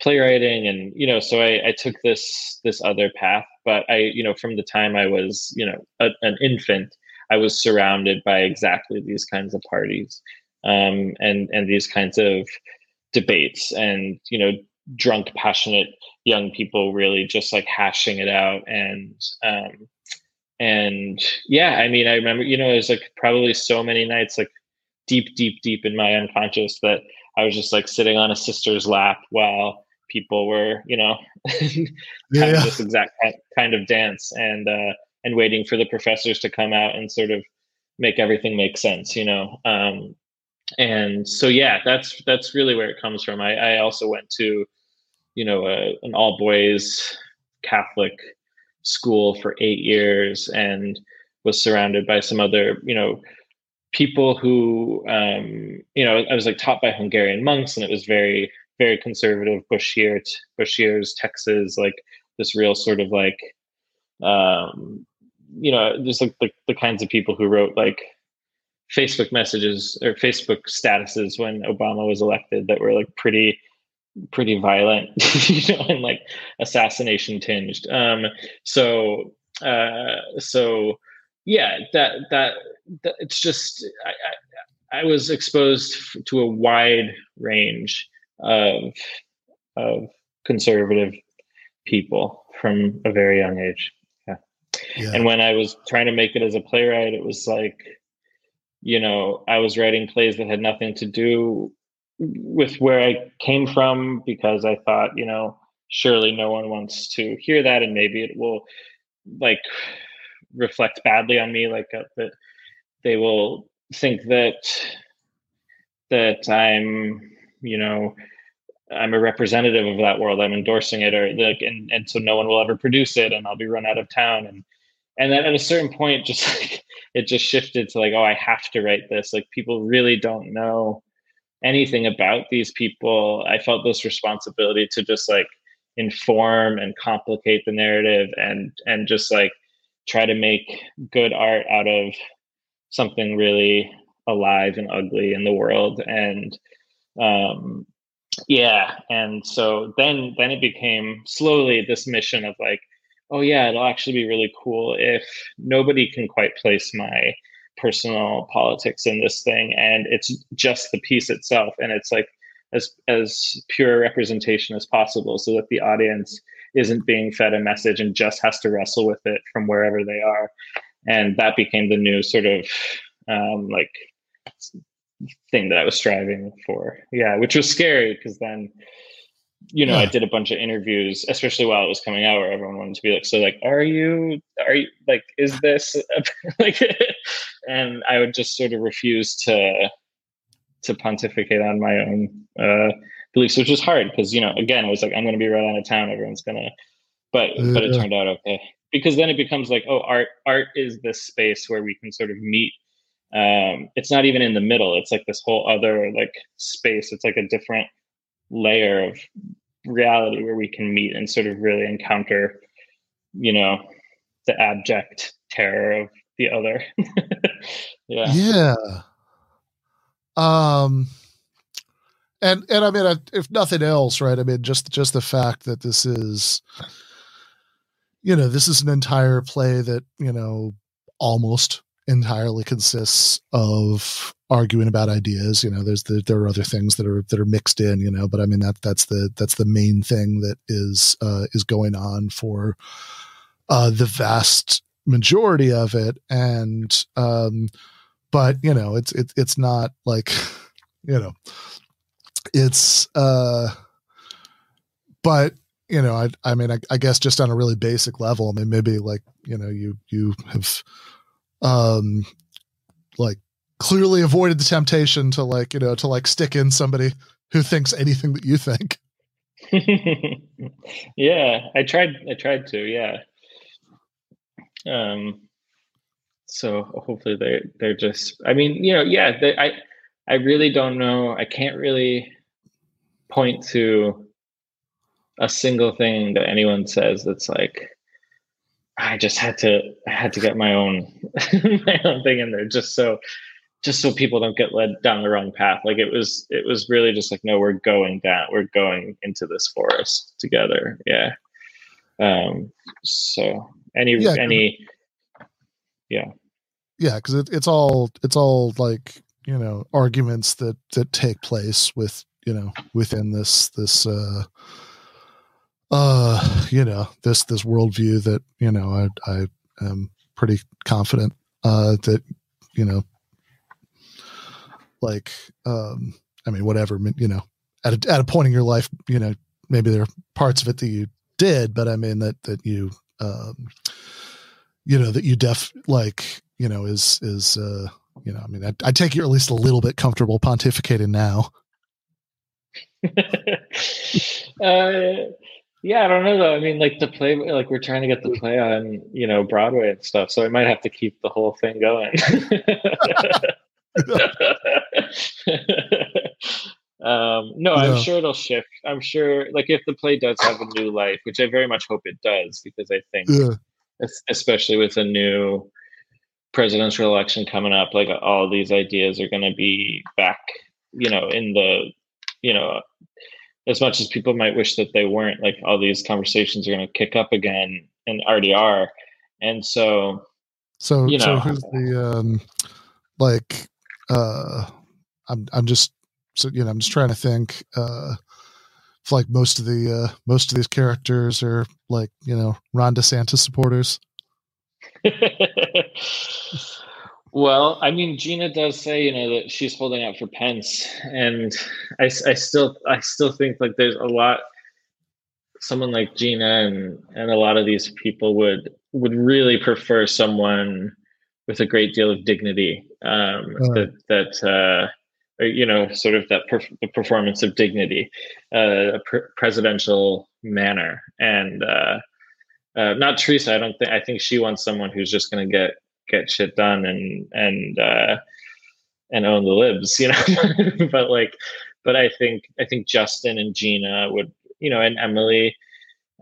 playwriting, and you know so I, I took this this other path, but I you know from the time I was you know a, an infant, I was surrounded by exactly these kinds of parties, um, and and these kinds of debates, and you know drunk, passionate young people really just like hashing it out, and um, and yeah, I mean I remember you know there's like probably so many nights like deep deep deep in my unconscious that I was just like sitting on a sister's lap while people were, you know, having yeah. this exact kind of dance, and uh, and waiting for the professors to come out and sort of make everything make sense, you know. Um, and so, yeah, that's that's really where it comes from. I, I also went to, you know, a, an all boys Catholic school for eight years and was surrounded by some other, you know, people who, um, you know, I was like taught by Hungarian monks, and it was very, very conservative, Bushier, Bushier's Texas, like this real sort of like, um, you know, just like the, the kinds of people who wrote like Facebook messages or Facebook statuses when Obama was elected that were like pretty, pretty violent, you know, and like assassination tinged. Um, so, uh, so yeah, that, that, it's just I, I, I was exposed to a wide range of of conservative people from a very young age. Yeah. Yeah. And when I was trying to make it as a playwright, it was like, you know, I was writing plays that had nothing to do with where I came from, because I thought, you know, surely no one wants to hear that, and maybe it will like reflect badly on me, like that. They will think that that I'm, you know, I'm a representative of that world. I'm endorsing it, or like, and, and so no one will ever produce it, and I'll be run out of town. And and then at a certain point, just like it just shifted to like, oh, I have to write this. Like people really don't know anything about these people. I felt this responsibility to just like inform and complicate the narrative, and and just like try to make good art out of something really alive and ugly in the world. And um, yeah. And so then, then it became slowly this mission of like, oh yeah, it'll actually be really cool if nobody can quite place my personal politics in this thing. And it's just the piece itself. And it's like as, as pure representation as possible, so that the audience isn't being fed a message and just has to wrestle with it from wherever they are. And that became the new sort of um, like thing that I was striving for. Yeah, which was scary, because then, you know, yeah. I did a bunch of interviews, especially while it was coming out, where everyone wanted to be like, so like, are you, are you like, is this, like, and I would just sort of refuse to, to pontificate on my own uh, beliefs, which was hard. Cause you know, again, I was like, I'm going to be run out of town. Everyone's going to, but, yeah. but it turned out okay. Because then it becomes like, oh, art art is this space where we can sort of meet. Um, it's not even in the middle. It's like this whole other like space. It's like a different layer of reality where we can meet and sort of really encounter, you know, the abject terror of the other. yeah. Yeah. Um, and, and I mean, if nothing else, right. I mean, just, just the fact that this is, you know, this is an entire play that, you know, almost entirely consists of arguing about ideas. You know, there's the, there are other things that are, that are mixed in, you know, but I mean, that, that's the, that's the main thing that is, uh, is going on for, uh, the vast majority of it. And, um, but you know, it's, it, it's not like, you know, it's, uh, but, you know, I, I mean, I, I guess just on a really basic level, I mean, maybe like, you know, you, you have, um, like clearly avoided the temptation to like, you know, to like stick in somebody who thinks anything that you think. Yeah, I tried. I tried to. Yeah. Um. So hopefully they they're just. I mean, you know, yeah. They, I I really don't know. I can't really point to a single thing that anyone says that's like, I just had to I had to get my own my own thing in there just so just so people don't get led down the wrong path. Like it was it was really just like, no, we're going down we're going into this forest together. Yeah. Um so any yeah, any yeah. Yeah, cuz it, it's all it's all like, you know, arguments that that take place with, you know, within this this uh uh you know this this worldview that, you know, I I am pretty confident uh that, you know, like um I mean, whatever, you know, at a, at a point in your life, you know, maybe there are parts of it that you did, but I mean that that you um you know that you def like you know is is uh you know I mean I, I take you're at least a little bit comfortable pontificating now. uh Yeah, I don't know though. I mean, like the play, like we're trying to get the play on, you know, Broadway and stuff. So I might have to keep the whole thing going. um, no, yeah. I'm sure it'll shift. I'm sure, like if the play does have a new life, which I very much hope it does, because I think, yeah. especially with a new presidential election coming up, like all these ideas are going to be back, you know, in the, you know. As much as people might wish that they weren't, like all these conversations are going to kick up again and already are. And so, so, you know, so who's the, um, like, uh, I'm, I'm just, so, you know, I'm just trying to think, uh, if like most of the, uh, most of these characters are like, you know, Ron DeSantis supporters. Well, I mean, Gina does say, you know, that she's holding out for Pence, and I, I still, I still think like there's a lot. Someone like Gina and and a lot of these people would would really prefer someone with a great deal of dignity. Um, uh, that that uh, you know, sort of that perf- the performance of dignity, uh, a pr- presidential manner, and uh, uh, not Teresa. I don't think. I think she wants someone who's just going to get. get shit done and, and, uh, and own the libs, you know, but like, but I think, I think Justin and Gina would, you know, and Emily,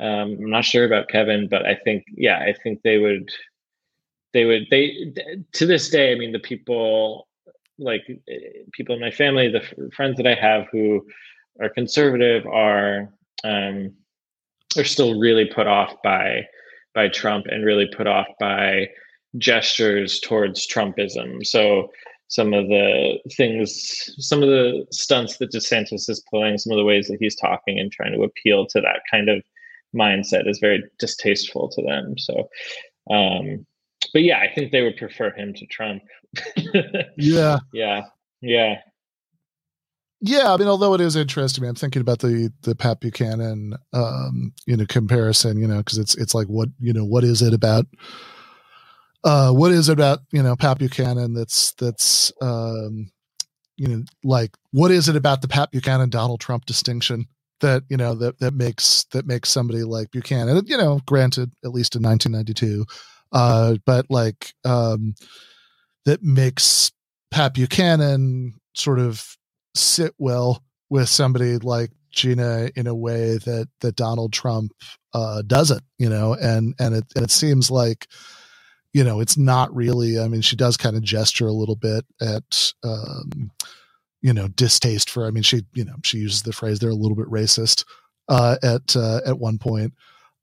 um, I'm not sure about Kevin, but I think, yeah, I think they would, they would, they, to this day, I mean, the people, like people in my family, the friends that I have who are conservative are, um, they're still really put off by, by Trump and really put off by gestures towards Trumpism. So some of the things, some of the stunts that DeSantis is pulling, some of the ways that he's talking and trying to appeal to that kind of mindset is very distasteful to them. So, um, but yeah, I think they would prefer him to Trump. Yeah. Yeah. Yeah. Yeah. I mean, although it is interesting, I'm thinking about the, the Pat Buchanan, um, you know, comparison, you know, cause it's, it's like, what, you know, what is it about, Uh, what is it about, you know, Pat Buchanan that's, that's, um, you know, like, what is it about the Pat Buchanan, Donald Trump distinction that, you know, that, that makes, that makes somebody like Buchanan, you know, granted, at least in nineteen ninety-two, uh, but like, um, that makes Pat Buchanan sort of sit well with somebody like Gina in a way that, that Donald Trump, uh, doesn't, you know, and, and it, and it seems like, you know, it's not really, I mean, she does kind of gesture a little bit at, um, you know, distaste for, I mean, she, you know, she uses the phrase, they're a little bit racist, uh, at, uh, at one point.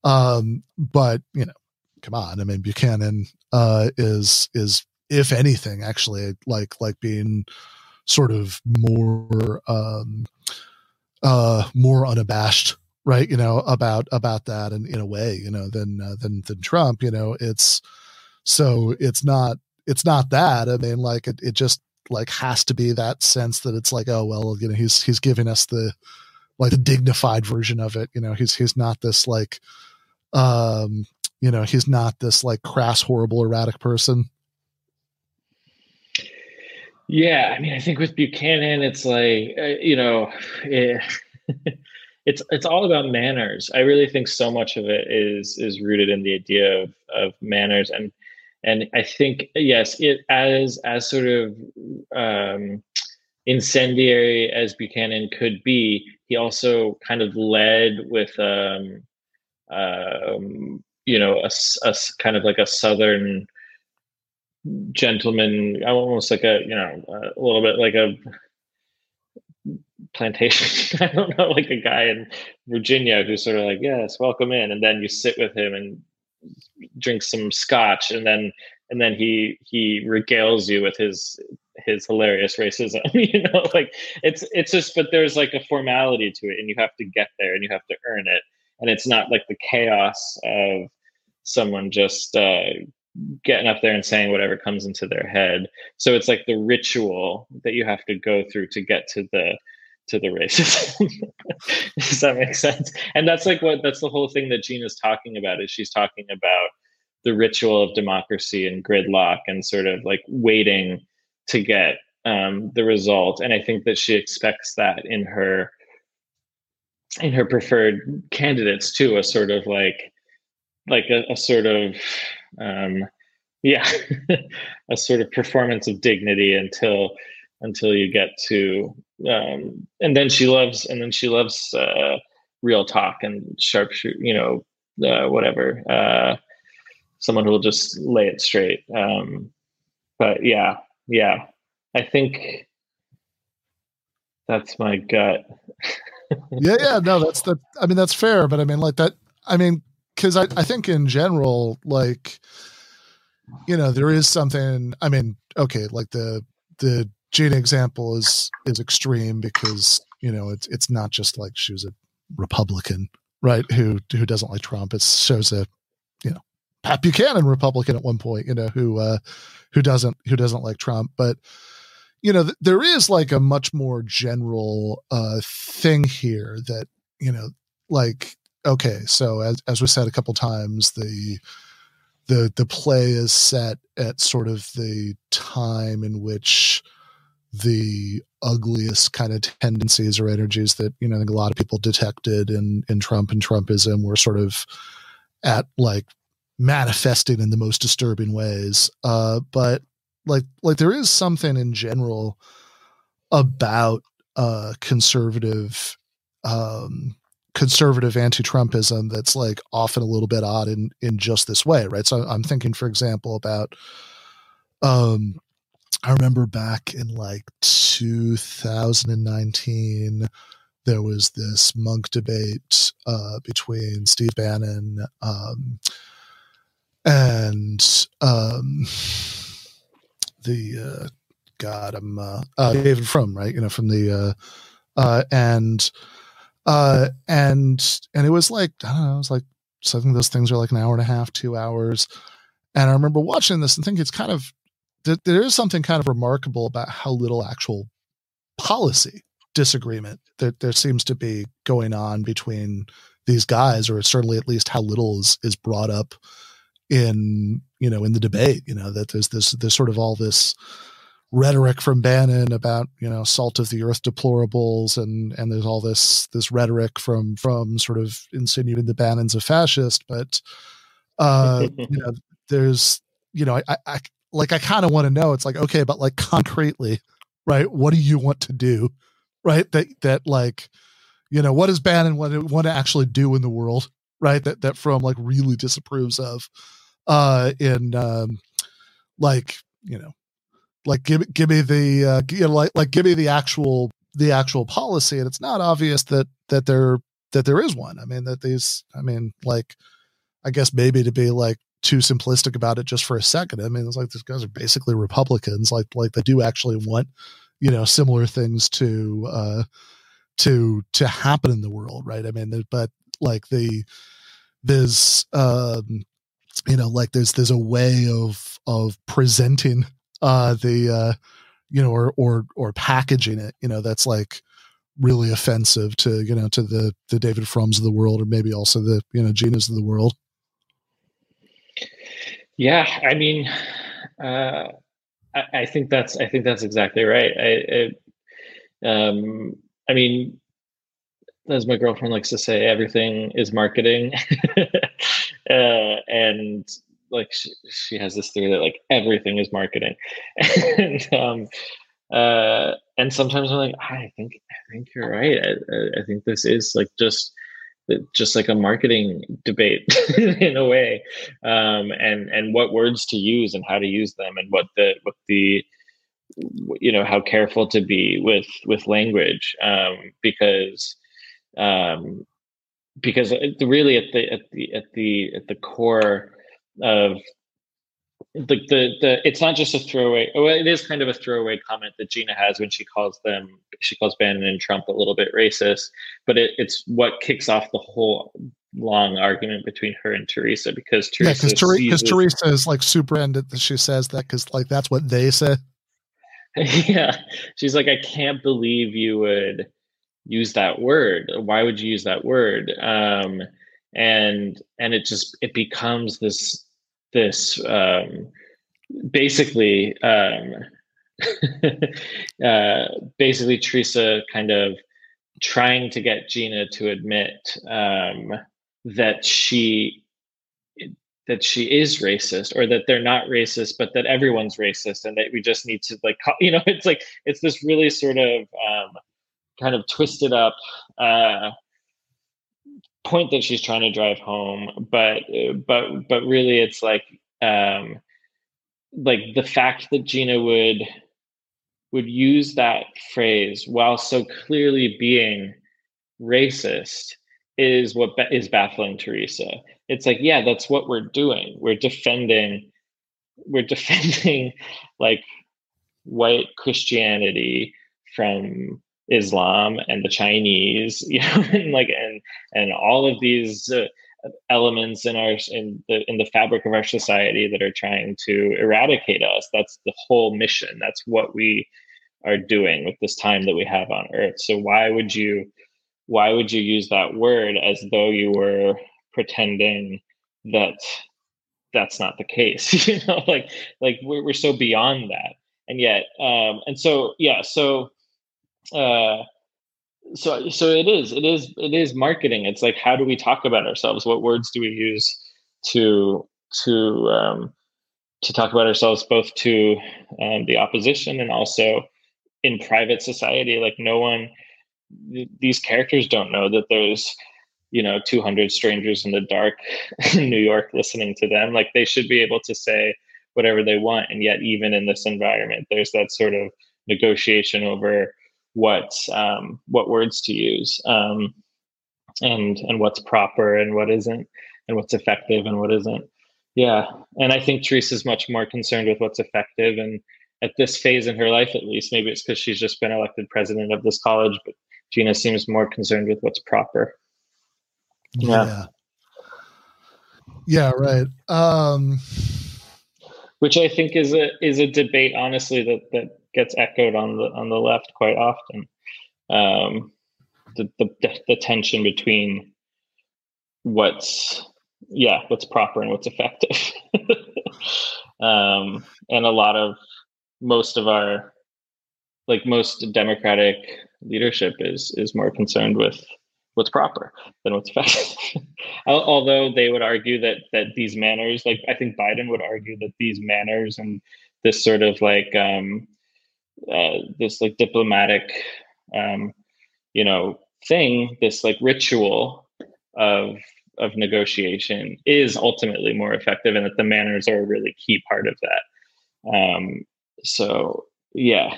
Um, but, you know, come on. I mean, Buchanan, uh, is, is, if anything, actually like, like being sort of more, um, uh, more unabashed, right. You know, about, about that. And in a way, you know, than, uh, than, than Trump, you know, it's, so it's not, it's not that. I mean, like it, it just like has to be that sense that it's like, oh, well, you know, he's, he's giving us the, like the dignified version of it. You know, he's, he's not this like, um, you know, he's not this like crass, horrible, erratic person. Yeah. I mean, I think with Buchanan, it's like, uh, you know, it, it's it's all about manners. I really think so much of it is is rooted in the idea of of manners, and and I think yes, it as as sort of um, incendiary as Buchanan could be, he also kind of led with um, um, you know a, a kind of like a Southern gentleman, almost like a you know a little bit like a plantation. I don't know, like a guy in Virginia who's sort of like, yes, welcome in, and then you sit with him and drink some scotch, and then and then he he regales you with his his hilarious racism. You know, like it's it's just, but there's like a formality to it, and you have to get there, and you have to earn it, and it's not like the chaos of someone just uh, getting up there and saying whatever comes into their head. So it's like the ritual that you have to go through to get to the to the racism. Does that make sense? And that's like what, that's the whole thing that Gina's talking about, is she's talking about the ritual of democracy and gridlock and sort of like waiting to get um, the result. And I think that she expects that in her, in her preferred candidates too, a sort of like, like a, a sort of, um, yeah, a sort of performance of dignity until, until you get to, um, and then she loves, and then she loves uh, real talk and sharpshoot, you know, uh, whatever. Uh, someone who will just lay it straight. Um, but yeah, yeah, I think that's my gut. yeah, yeah, no, that's the. I mean, that's fair, but I mean, like that. I mean, because I, I think in general, like, you know, there is something. I mean, okay, like the the. Gina example is is extreme because, you know, it's it's not just like she was a Republican, right, who who doesn't like Trump. It shows a, you know, Pat Buchanan Republican at one point, you know, who uh, who doesn't who doesn't like Trump. But, you know, th- there is like a much more general uh, thing here that, you know, like, OK, so as as we said a couple times, the the the play is set at sort of the time in which the ugliest kind of tendencies or energies that, you know, I think a lot of people detected in, in Trump and Trumpism were sort of at like manifesting in the most disturbing ways. Uh, but like, like there is something in general about uh, conservative, um, conservative anti-Trumpism that's like often a little bit odd in, in just this way. Right. So I'm thinking, for example, about, um, I remember back in like two thousand nineteen, there was this monk debate uh, between Steve Bannon um, and um, the uh, God, I'm uh, uh, David Frum, right? You know, from the uh, uh, and uh, and and it was like, I don't know, it was like, so I think those things are like an hour and a half, two hours, and I remember watching this and thinking it's kind of. There is something kind of remarkable about how little actual policy disagreement that there seems to be going on between these guys, or certainly at least how little is, is brought up in, you know, in the debate, you know, that there's this, there's sort of all this rhetoric from Bannon about, you know, salt of the earth deplorables. And, and there's all this, this rhetoric from, from sort of insinuating the Bannon's a fascist, but, uh, you know, there's, you know, I, I, like, I kind of want to know, it's like, okay, but like concretely, right? What do you want to do? Right. That, that like, you know, what does Bannon want to, want to actually do in the world? Right. That, that Frum like really disapproves of, uh, in, um, like, you know, like give, give me the, uh, you know, like, like give me the actual, the actual policy. And it's not obvious that, that there, that there is one. I mean, that these, I mean, like, I guess maybe to be like, too simplistic about it just for a second. I mean, it's like these guys are basically Republicans, like like they do actually want, you know, similar things to uh, to to happen in the world, right? I mean, but like the there's um, you know, like there's there's a way of of presenting uh, the uh, you know or or or packaging it, you know, that's like really offensive to you know to the the David Frums of the world, or maybe also the you know Ginas of the world. Yeah, I mean, uh, I, I think that's I think that's exactly right. I, I, um, I mean, as my girlfriend likes to say, everything is marketing. uh, and like she, she has this theory that like everything is marketing. and um, uh, and sometimes I'm like, I think I think you're right. I, I think this is like just just like a marketing debate in a way, um, and and what words to use and how to use them, and what the what the you know, how careful to be with with language, um, because. Um, because really, at the at the at the at the core of the the, the it's not just a throwaway. Well, it is kind of a throwaway comment that Gina has when she calls them, she calls Bannon and Trump a little bit racist. But it, it's what kicks off the whole long argument between her and Teresa, because Teresa yeah, because Ter- Teresa is like super ended. She says that because like that's what they said. Yeah, she's like, I can't believe you would use that word. Why would you use that word? Um, and and it just it becomes this this um, basically um, uh, basically Teresa kind of trying to get Gina to admit um, that she that she is racist, or that they're not racist, but that everyone's racist, and that we just need to like you know it's like it's this really sort of um, kind of twisted up uh, point that she's trying to drive home, but but but really, it's like um, like the fact that Gina would would use that phrase while so clearly being racist is what ba- is baffling Teresa. It's like, yeah, that's what we're doing. We're defending, we're defending like white Christianity from Islam and the Chinese, you know, and like and and all of these uh, elements in our in the in the fabric of our society that are trying to eradicate us. That's the whole mission. That's what we are doing with this time that we have on Earth. So why would you why would you use that word as though you were pretending that that's not the case? You know, like like we're we're so beyond that, and yet um, and so yeah, so. Uh, so, so it is, it is, it is marketing. It's like, how do we talk about ourselves? What words do we use to, to, um, to talk about ourselves, both to, um, the opposition and also in private society? Like no one, th- these characters don't know that there's, you know, two hundred strangers in the dark in New York listening to them. Like they should be able to say whatever they want. And yet, even in this environment, there's that sort of negotiation over what um what words to use um and and what's proper and what isn't, and what's effective and what isn't. Yeah, and I think Teresa's much more concerned with what's effective, and at this phase in her life, at least, maybe it's because she's just been elected president of this college, but Gina seems more concerned with what's proper. Yeah. Yeah, yeah, right. Um which I think is a is a debate, honestly, that that gets echoed on the on the left quite often. Um, the, the the tension between what's yeah what's proper and what's effective, um, and a lot of most of our like most democratic leadership is is more concerned with what's proper than what's effective. Although they would argue that that these manners, like I think Biden would argue that these manners and this sort of like um, uh, this like diplomatic, um, you know, thing, this like ritual of of negotiation is ultimately more effective, and that the manners are a really key part of that. Um, so yeah,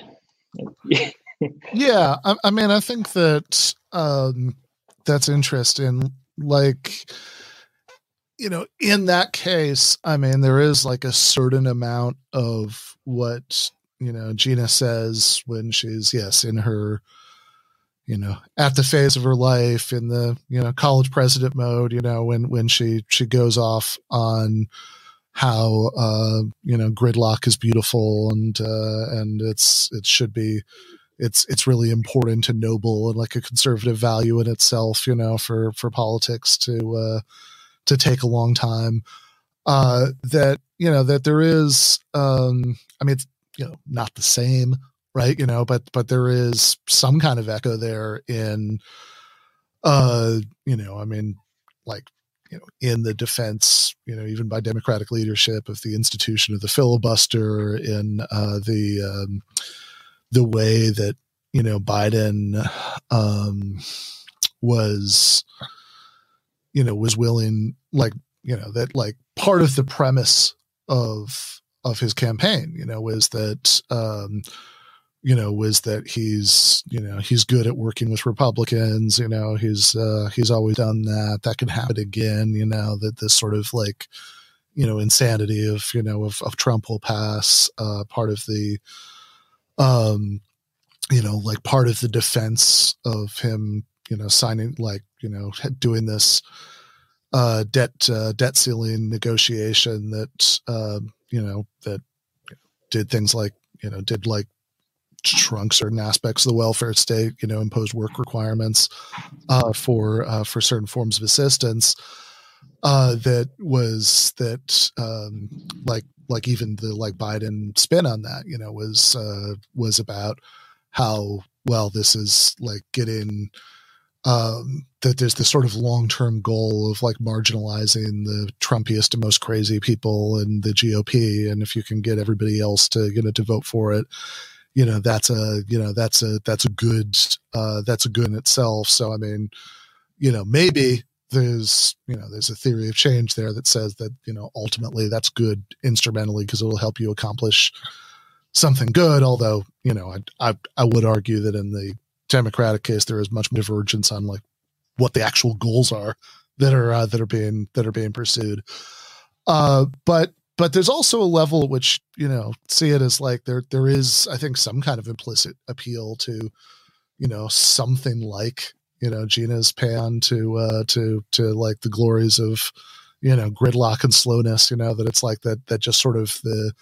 yeah. I, I mean, I think that. Um... That's interesting. Like, you know, in that case, I mean, there is like a certain amount of what, you know, Gina says when she's, yes, in her, you know, at the phase of her life in the, you know, college president mode, you know, when, when she, she goes off on how, uh, you know, gridlock is beautiful and, uh, and it's, it should be, it's it's really important and noble and like a conservative value in itself, you know, for, for politics to uh, to take a long time. Uh, that, you know, that there is, um, I mean, it's, you know, not the same, right, you know, but but there is some kind of echo there in Uh, you know, I mean, like, you know, in the defense, you know, even by Democratic leadership of the institution of the filibuster, in uh, the um, the way that, you know, Biden um, was, you know, was willing, like, you know, that like part of the premise of of his campaign, you know, was that, um, you know, was that he's, you know, he's good at working with Republicans, you know, he's, uh, he's always done that, that could happen again, you know, that this sort of like, you know, insanity of, you know, of, of Trump will pass, uh, part of the, um, you know, like part of the defense of him, you know, signing, like, you know, doing this, uh, debt, uh, debt ceiling negotiation that, um, you know, that did things like, you know, did like shrunk certain aspects of the welfare state, you know, imposed work requirements uh, for uh, for certain forms of assistance. Uh, that was that um, like like even the like Biden spin on that, you know, was uh, was about how, well, this is like getting um, that there's this sort of long-term goal of like marginalizing the Trumpiest and most crazy people in the G O P. And if you can get everybody else to, you know, to vote for it, you know, that's a, you know, that's a, that's a good, uh, that's a good in itself. So, I mean, you know, maybe there's, you know, there's a theory of change there that says that, you know, ultimately that's good instrumentally because it'll help you accomplish something good. Although, you know, I, I, I would argue that in the Democratic case, there is much more divergence on like what the actual goals are that are uh, that are being that are being pursued. Uh, but but there's also a level at which, you know, see it as like there there is, I think, some kind of implicit appeal to, you know, something like, you know, Gina's pan to uh, to to like the glories of, you know, gridlock and slowness, you know, that it's like that that just sort of the,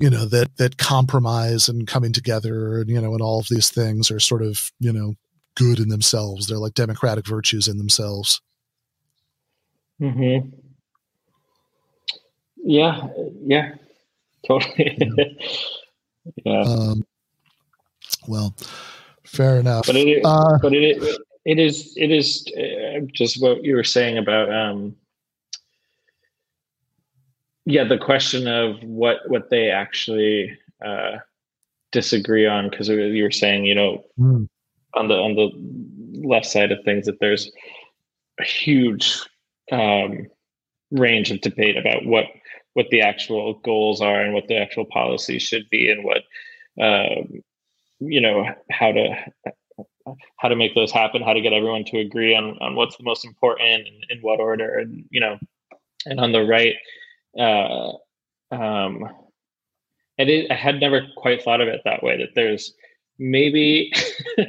you know, that that compromise and coming together and, you know, and all of these things are sort of, you know, good in themselves. They're like democratic virtues in themselves. Mm-hmm. Yeah. Yeah. Totally. Yeah. Yeah. Um, well, fair enough. But it, uh, but it, it is, it is uh, just what you were saying about, um, yeah, the question of what, what they actually uh, disagree on, because you were saying, you know, mm. on the on the left side of things, that there's a huge um, range of debate about what what the actual goals are and what the actual policy should be, and what um, you know, how to how to make those happen, how to get everyone to agree on on what's the most important and in what order, and, you know, and on the right, uh, um, and it, I had never quite thought of it that way. That there's maybe I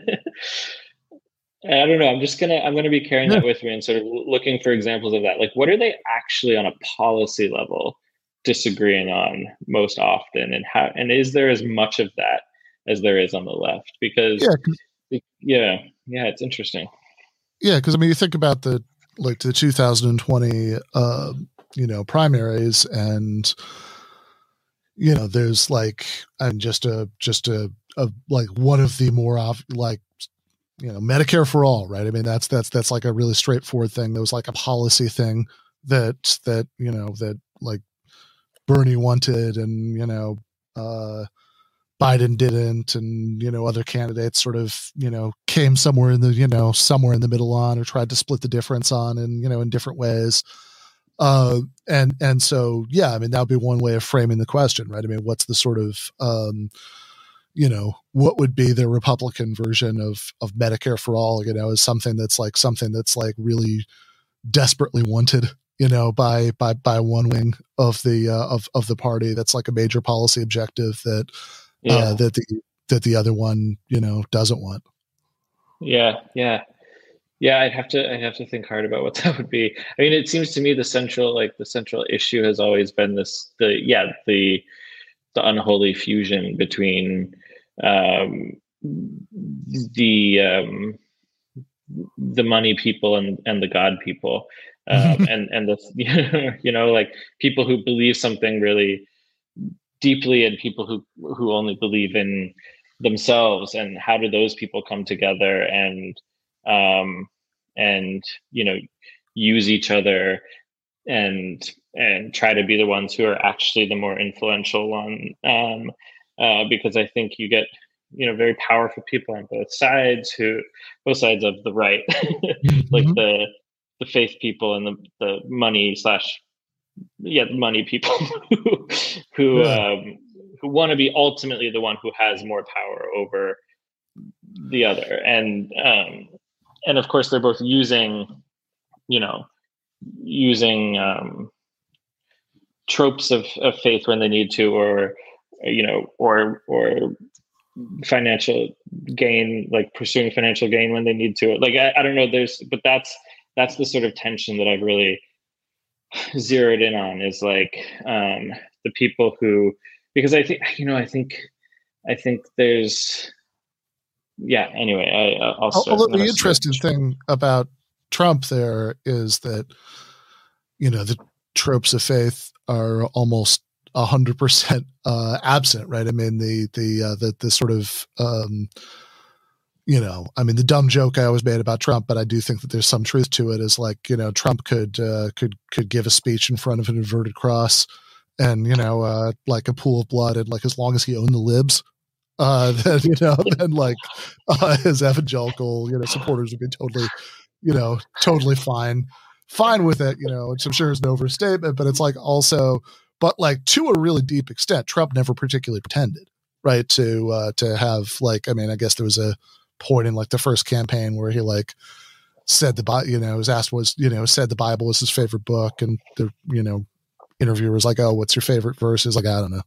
don't know. I'm just gonna I'm gonna be carrying yeah. that with me and sort of looking for examples of that. Like, what are they actually on a policy level disagreeing on most often, and how? And is there as much of that as there is on the left? Because yeah, yeah, yeah it's interesting. Yeah, because I mean, you think about the like the two thousand twenty uh, you know, primaries, and you know, there's like and just a just a Of like one of the more of like, you know, Medicare for all, right? I mean, that's that's that's like a really straightforward thing. There was like a policy thing that that you know that like Bernie wanted, and you know uh, Biden didn't, and you know other candidates sort of you know came somewhere in the you know somewhere in the middle on, or tried to split the difference on, and you know in different ways. Uh, and and so yeah, I mean that would be one way of framing the question, right? I mean, what's the sort of um, you know, what would be the Republican version of, of Medicare for all, you know, is something that's like something that's like really desperately wanted, you know, by, by, by one wing of the, uh, of, of the party. That's like a major policy objective that, yeah. uh, that the, that the other one, you know, doesn't want. Yeah. Yeah. Yeah. I'd have to, I'd have to think hard about what that would be. I mean, it seems to me the central, like the central issue has always been this, the, yeah, the, the unholy fusion between, um, the, um, the money people and, and the God people, um, and, and the, you know, like people who believe something really deeply and people who, who only believe in themselves, and how do those people come together and, um, and, you know, use each other and and try to be the ones who are actually the more influential one. Um, uh, because I think you get, you know, very powerful people on both sides who, both sides of the right, like mm-hmm. the the faith people and the, the money slash, yeah, money people who, who, um, who want to be ultimately the one who has more power over the other. And, um, and of course they're both using, you know, using, um, tropes of, of faith when they need to, or, you know, or, or, financial gain, like pursuing financial gain when they need to. Like, I, I don't know, there's, but that's, that's the sort of tension that I've really zeroed in on, is like, um, the people who, because I think, you know, I think, I think there's, yeah, anyway, I, I'll start. Although the interesting thing about Trump there is that, you know, the tropes of faith are almost a hundred percent, uh, absent, right? I mean, the, the, uh, the, the sort of, um, you know, I mean, the dumb joke I always made about Trump, but I do think that there's some truth to it, is like, you know, Trump could, uh, could, could give a speech in front of an inverted cross and, you know, uh, like a pool of blood, and like, as long as he owned the libs, uh, then, you know, then like, uh, his evangelical, you know, supporters would be totally, you know, totally fine, fine with it, you know, which I'm sure is an overstatement, but it's like also, but like to a really deep extent, Trump never particularly pretended, right, to uh, to have like, I mean, I guess there was a point in like the first campaign where he like said the, you know, was asked was, you know, said the Bible was his favorite book, and the, you know, interviewer was like, oh, what's your favorite verse? He's like, I don't know,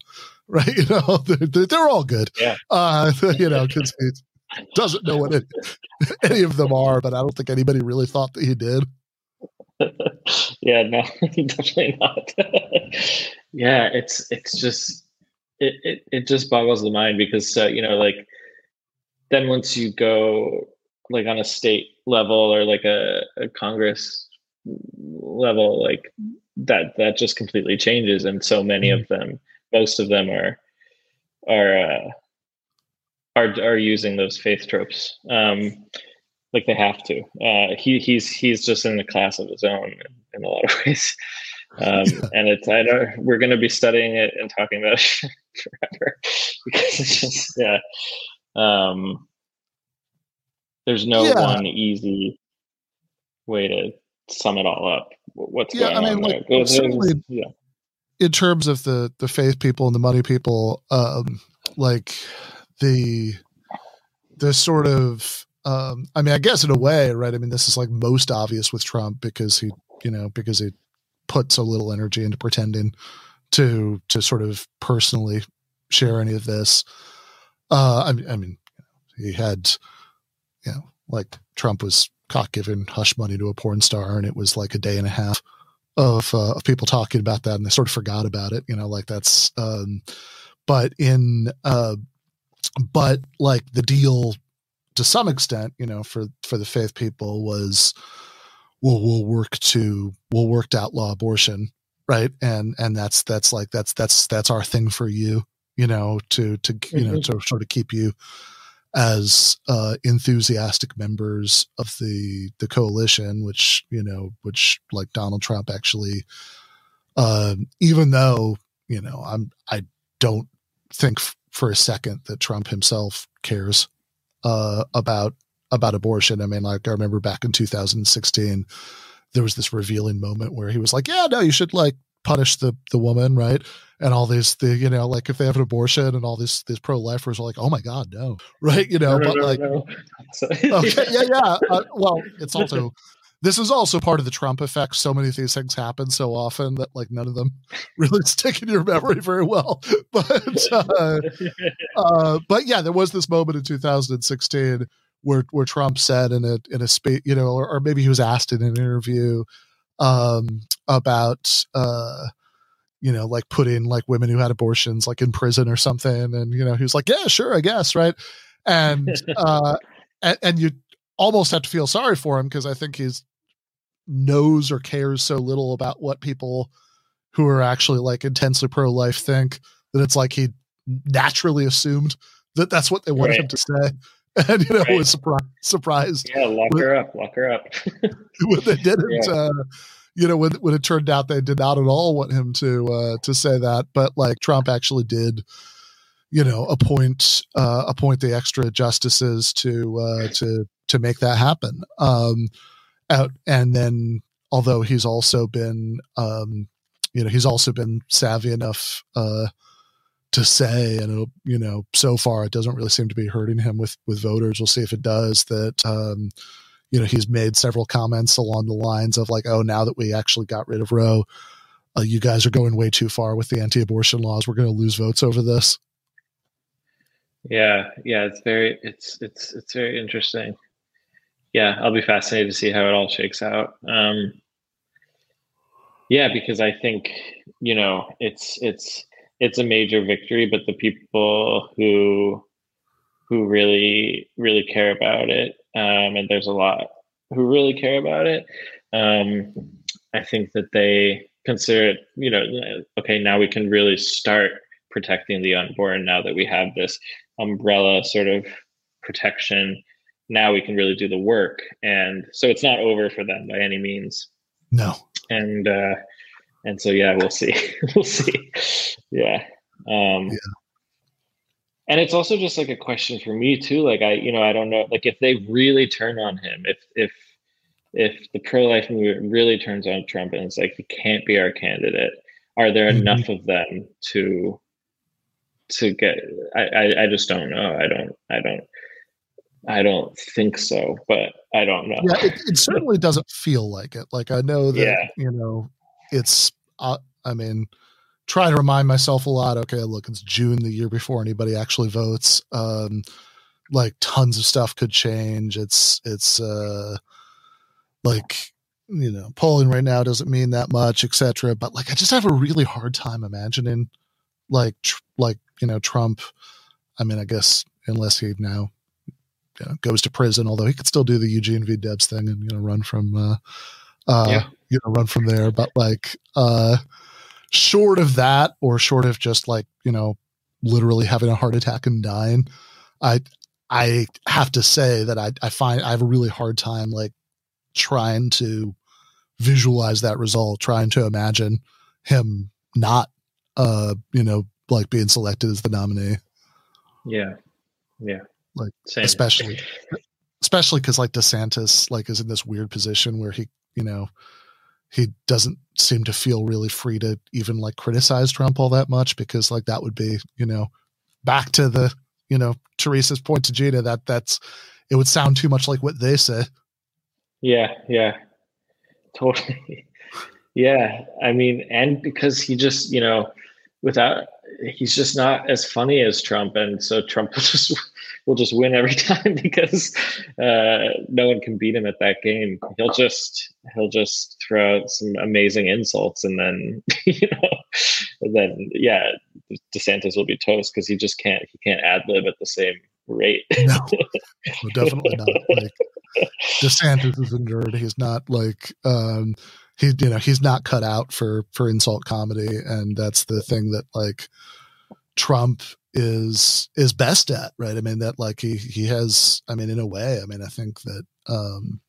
right? You know, they're, they're all good, yeah. uh, you know, because he doesn't know what it, any of them are, but I don't think anybody really thought that he did. Yeah, no, definitely not. Yeah, it's it's just it, it it just boggles the mind, because uh, you know, like then once you go like on a state level or like a, a Congress level, like that that just completely changes, and so many mm-hmm. of them, most of them are are uh, are are using those faith tropes. Um, Like they have to. Uh, he he's he's just in a class of his own in, in a lot of ways, um, yeah. And it's I don't. We're going to be studying it and talking about it forever, because it's just yeah. Um, there's no yeah. one easy way to sum it all up. What's yeah, going I mean, on like, there? Well, certainly, yeah. In terms of the the faith people and the money people, um, like the the sort of Um, I mean, I guess in a way, right? I mean, this is like most obvious with Trump, because he, you know, because he put so little energy into pretending to to sort of personally share any of this. Uh, I mean, I mean, he had, you know, like Trump was caught giving hush money to a porn star, and it was like a day and a half of uh, of people talking about that, and they sort of forgot about it. You know, like that's. Um, but in, uh, but like the deal, to some extent, you know, for, for the faith people was, well, we'll work to, we'll work to outlaw abortion. Right. And, and that's, that's like, that's, that's, that's our thing for you, you know, to, to, you mm-hmm. know, to sort of keep you as uh, enthusiastic members of the, the coalition, which, you know, which like Donald Trump actually, um, even though, you know, I'm, I don't think f- for a second that Trump himself cares Uh, about about abortion. I mean, like I remember back in two thousand sixteen, there was this revealing moment where he was like, "Yeah, no, you should like punish the the woman, right?" And all these, the you know, like if they have an abortion, and all these these pro lifers are like, "Oh my God, no!" Right? You know, no, but no, like, no. Okay, yeah, yeah. Uh, well, it's also this is also part of the Trump effect. So many of these things happen so often that like none of them really stick in your memory very well. But uh, uh, but yeah, there was this moment in two thousand sixteen where where Trump said in a in a speech, you know, or, or maybe he was asked in an interview um, about uh, you know, like putting like women who had abortions like in prison or something, and you know he was like, yeah, sure, I guess, right, and uh, and, and you almost have to feel sorry for him, because I think he's knows or cares so little about what people who are actually like intensely pro-life think that it's like he naturally assumed that that's what they wanted right. him to say. And, you know, right. was surprised, surprised. Yeah, lock when, her up, lock her up. when they didn't, yeah. uh, you know, when, when it turned out they did not at all want him to uh, to say that. But, like, Trump actually did, you know, appoint uh, appoint the extra justices to uh, to to make that happen. Um, out, and then, although he's also been, um, you know, he's also been savvy enough uh, to say, and it'll, you know, so far it doesn't really seem to be hurting him with with voters. We'll see if it does. That um, you know, he's made several comments along the lines of like, oh, now that we actually got rid of Roe, uh, you guys are going way too far with the anti-abortion laws. We're going to lose votes over this. Yeah, yeah, it's very, it's it's it's very interesting. Yeah, I'll be fascinated to see how it all shakes out. Um, yeah, because I think, you know, it's it's it's a major victory, but the people who who really really care about it, um, and there's a lot who really care about it. Um, I think that they consider it, you know, okay, now we can really start protecting the unborn now that we have this umbrella sort of protection. Now we can really do the work. And so it's not over for them by any means. No. And, uh, and so, yeah, we'll see, we'll see. Yeah. Um, yeah. And it's also just like a question for me too. Like I, you know, I don't know, like if they really turn on him, if, if, if the pro-life movement really turns on Trump and it's like, he can't be our candidate, are there mm-hmm. enough of them to, to get, I, I, I just don't know. I don't, I don't, I don't think so, but I don't know. Yeah, it, it certainly doesn't feel like it. Like I know that, yeah. you know, it's, uh, I mean, try to remind myself a lot. Okay, look, it's June, the year before anybody actually votes. Um, like tons of stuff could change. It's, it's uh, like, you know, polling right now doesn't mean that much, et cetera. But like, I just have a really hard time imagining like, tr- like, you know, Trump, I mean, I guess unless he now, you know, goes to prison, although he could still do the Eugene V. Debs thing and, you know, run from, uh, uh, yeah. you know, run from there. But like, uh, short of that, or short of just like, you know, literally having a heart attack and dying, I, I have to say that I, I find I have a really hard time, like trying to visualize that result, trying to imagine him not, uh, you know, like being selected as the nominee. Yeah. Yeah. Like Same. especially, especially because like DeSantis like is in this weird position where he, you know, he doesn't seem to feel really free to even like criticize Trump all that much, because like that would be, you know, back to the, you know, Teresa's point to Gina, that that's, it would sound too much like what they say. Yeah. Yeah. Totally. Yeah. I mean, and because he just, you know, without, he's just not as funny as Trump. And so Trump will just, will just win every time, because uh, no one can beat him at that game. He'll just, he'll just throw out some amazing insults, and then, you know, and then, yeah, DeSantis will be toast, because he just can't, he can't ad lib at the same rate. No, no, definitely not. Like, DeSantis is a nerd. He's not like, um, he, you know, he's not cut out for, for insult comedy. And that's the thing that like Trump is, is best at. Right. I mean, that like he, he has, I mean, in a way, I mean, I think that, um,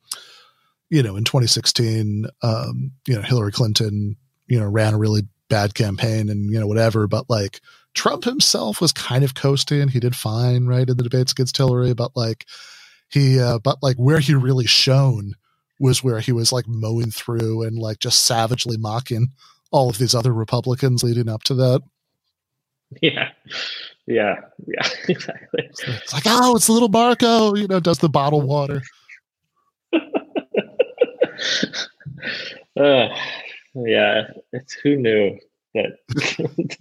you know, in twenty sixteen, um, you know, Hillary Clinton, you know, ran a really bad campaign and, you know, whatever, but like Trump himself was kind of coasting. He did fine, right, in the debates against Hillary, but like he, uh, but like where he really shone was where he was like mowing through and like just savagely mocking all of these other Republicans leading up to that. Yeah. Yeah. Yeah, exactly. It's like, oh, it's little Marco, you know, does the bottle water. uh, yeah. It's, who knew that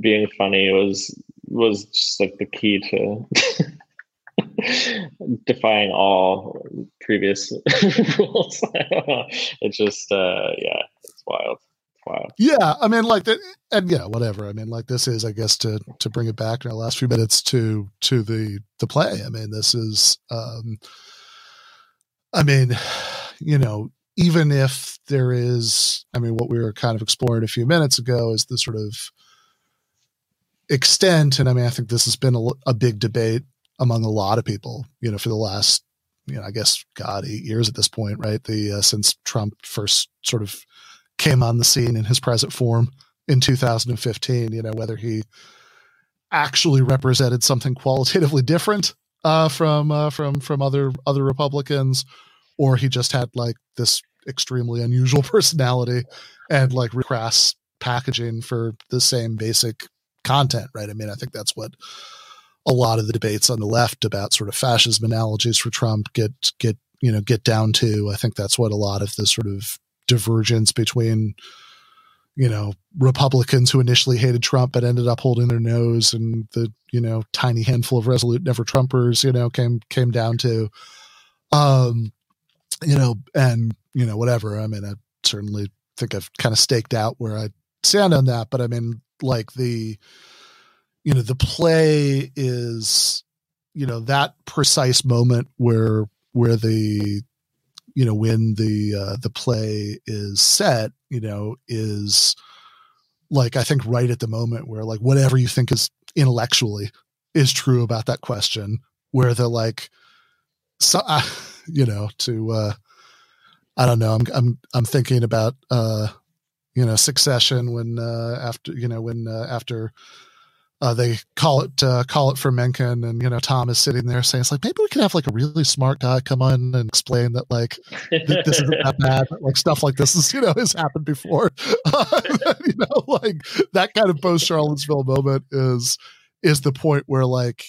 being funny was, was just like the key to defying all previous rules. It's just, uh, yeah, it's wild. It's wild. Yeah. I mean, like that, and yeah, whatever. I mean, like this is, I guess, to, to bring it back in our last few minutes to, to the, the play. I mean, this is, um, I mean, you know, even if there is, I mean, what we were kind of exploring a few minutes ago is the sort of extent. And I mean, I think this has been a, a big debate among a lot of people, you know, for the last, you know, I guess, God, eight years at this point, right? The, uh, since Trump first sort of came on the scene in his present form in two thousand fifteen, you know, whether he actually represented something qualitatively different uh, from, uh, from, from other, other Republicans, or he just had like this extremely unusual personality and like crass packaging for the same basic content. Right. I mean, I think that's what a lot of the debates on the left about sort of fascism analogies for Trump get, get, you know, get down to. I think that's what a lot of the sort of divergence between, you know, Republicans who initially hated Trump but ended up holding their nose and the, you know, tiny handful of resolute never Trumpers, you know, came, came down to, um, you know, and, you know, whatever. I mean, I certainly think I've kind of staked out where I stand on that, but I mean, like the, you know, the play is, you know, that precise moment where, where the, you know, when the, uh, the play is set, you know, is like, I think right at the moment where like, whatever you think is intellectually is true about that question, where the like, so, uh, you know, to, uh, I don't know. I'm, I'm, I'm thinking about, uh, you know, Succession when, uh, after, you know, when, uh, after, Uh, they call it uh, call it for Mencken, and you know Tom is sitting there saying, "It's like maybe we could have like a really smart guy come on and explain that like th- this isn't that bad, but, like stuff like this is you know has happened before." Uh, you know, like that kind of post Charlottesville moment is is the point where like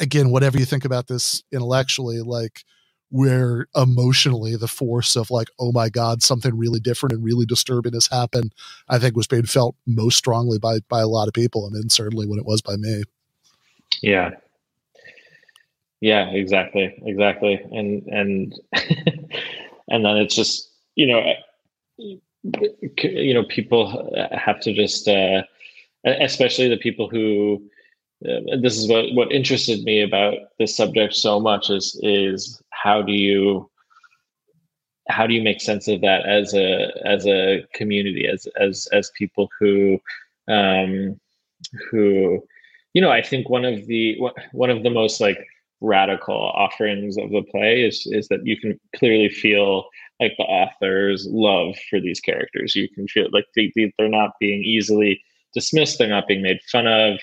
again, whatever you think about this intellectually, like where emotionally the force of like, oh my God, something really different and really disturbing has happened, I think was being felt most strongly by, by a lot of people. I mean, certainly when it was by me. Yeah. Yeah, exactly. Exactly. And, and, and then it's just, you know, you know, people have to just, uh, especially the people who, uh, this is what, what interested me about this subject so much is, is, how do you how do you make sense of that as a as a community, as as as people who um, who you know I think one of the one of the most like radical offerings of the play is is that you can clearly feel like the author's love for these characters. You can feel like they, they're not being easily dismissed. They're not being made fun of.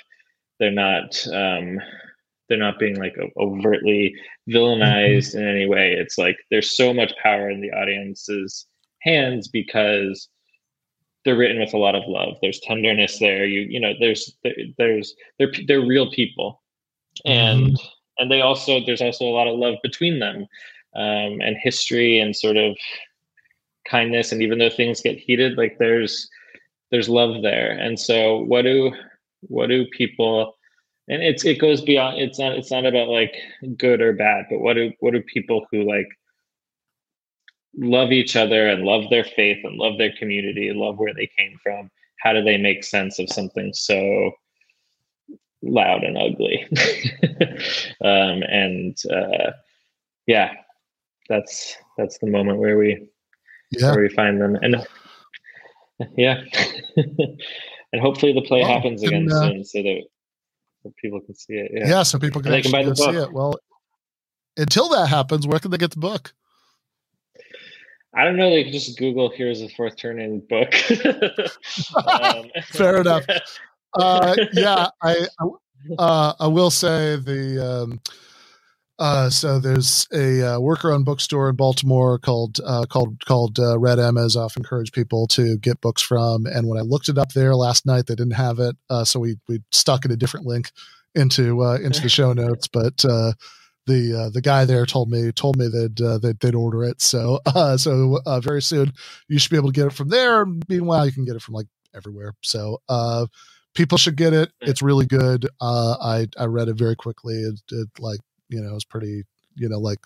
They're not. Um, They're not being like overtly villainized in any way. It's like there's so much power in the audience's hands because they're written with a lot of love. There's tenderness there. You you know there's there's they're they're real people, and and they also there's also a lot of love between them, um, and history and sort of kindness. And even though things get heated, like there's there's love there. And so what do what do people? And it's it goes beyond. It's not it's not about like good or bad, but what do what do people who like love each other and love their faith and love their community, love where they came from? How do they make sense of something so loud and ugly? um, and uh, yeah, that's that's the moment where we yeah. where we find them, and yeah, and hopefully the play oh, happens again and, uh... soon, so that. People can see it. Yeah, yeah so people can, can buy the book. See it. Well, until that happens, where can they get the book? I don't know. They can just Google Heroes of the Fourth Turning book. um, Fair enough. Uh, yeah, I uh, I will say the um, uh, so there's a uh, worker-owned bookstore in Baltimore called uh, called called uh, Red Emma's. I've encouraged people to get books from, and when I looked it up there last night, they didn't have it, uh, so we we stuck in a different link into uh, into the show notes. But uh, the uh, the guy there told me told me that uh, they'd, they'd order it, so uh, so uh, very soon you should be able to get it from there. Meanwhile, you can get it from like everywhere. So. Uh, people should get it. It's really good. Uh, I I read it very quickly. It, it like. You know, it's pretty, you know, like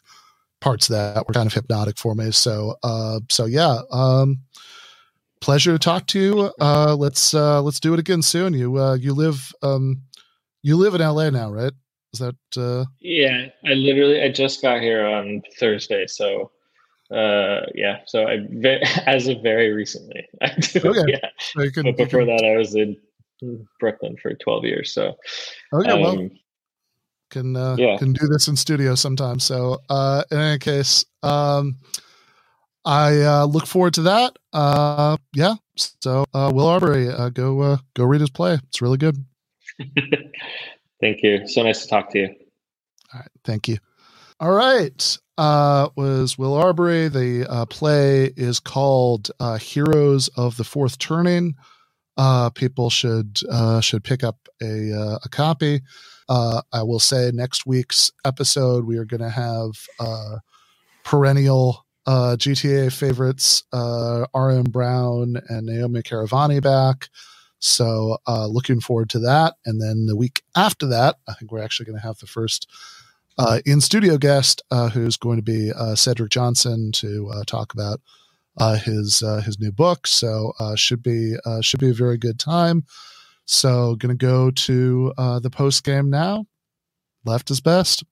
parts of that were kind of hypnotic for me. So, uh, so yeah, um, pleasure to talk to you. Uh, let's, uh, let's do it again soon. You, uh, you live, um, you live in L A now, right? Is that, uh, yeah, I literally, I just got here on Thursday. So, uh, yeah, so I, as of very recently, I do, okay. yeah. So you can, but before you can... that I was in Brooklyn for twelve years. So, okay, um, well. can uh, yeah. can do this in studio sometimes. So uh, in any case, um, I uh, look forward to that. Uh, yeah. So uh, Will Arbery, uh, go uh, go read his play. It's really good. Thank you. So nice to talk to you. All right. Thank you. All right. Uh, was Will Arbery. The uh, play is called uh, Heroes of the Fourth Turning. Uh, people should uh, should pick up a, uh, a copy. Uh, I will say next week's episode, we are going to have uh, perennial uh, G T A favorites, uh, R M Brown and Naomi Caravani back. So uh, looking forward to that. And then the week after that, I think we're actually going to have the first uh, in-studio guest, uh, who's going to be uh, Cedric Johnson, to uh, talk about Uh, his uh, his new book, so uh, should be uh, should be a very good time. So, gonna go to uh, the post game now. Left is best.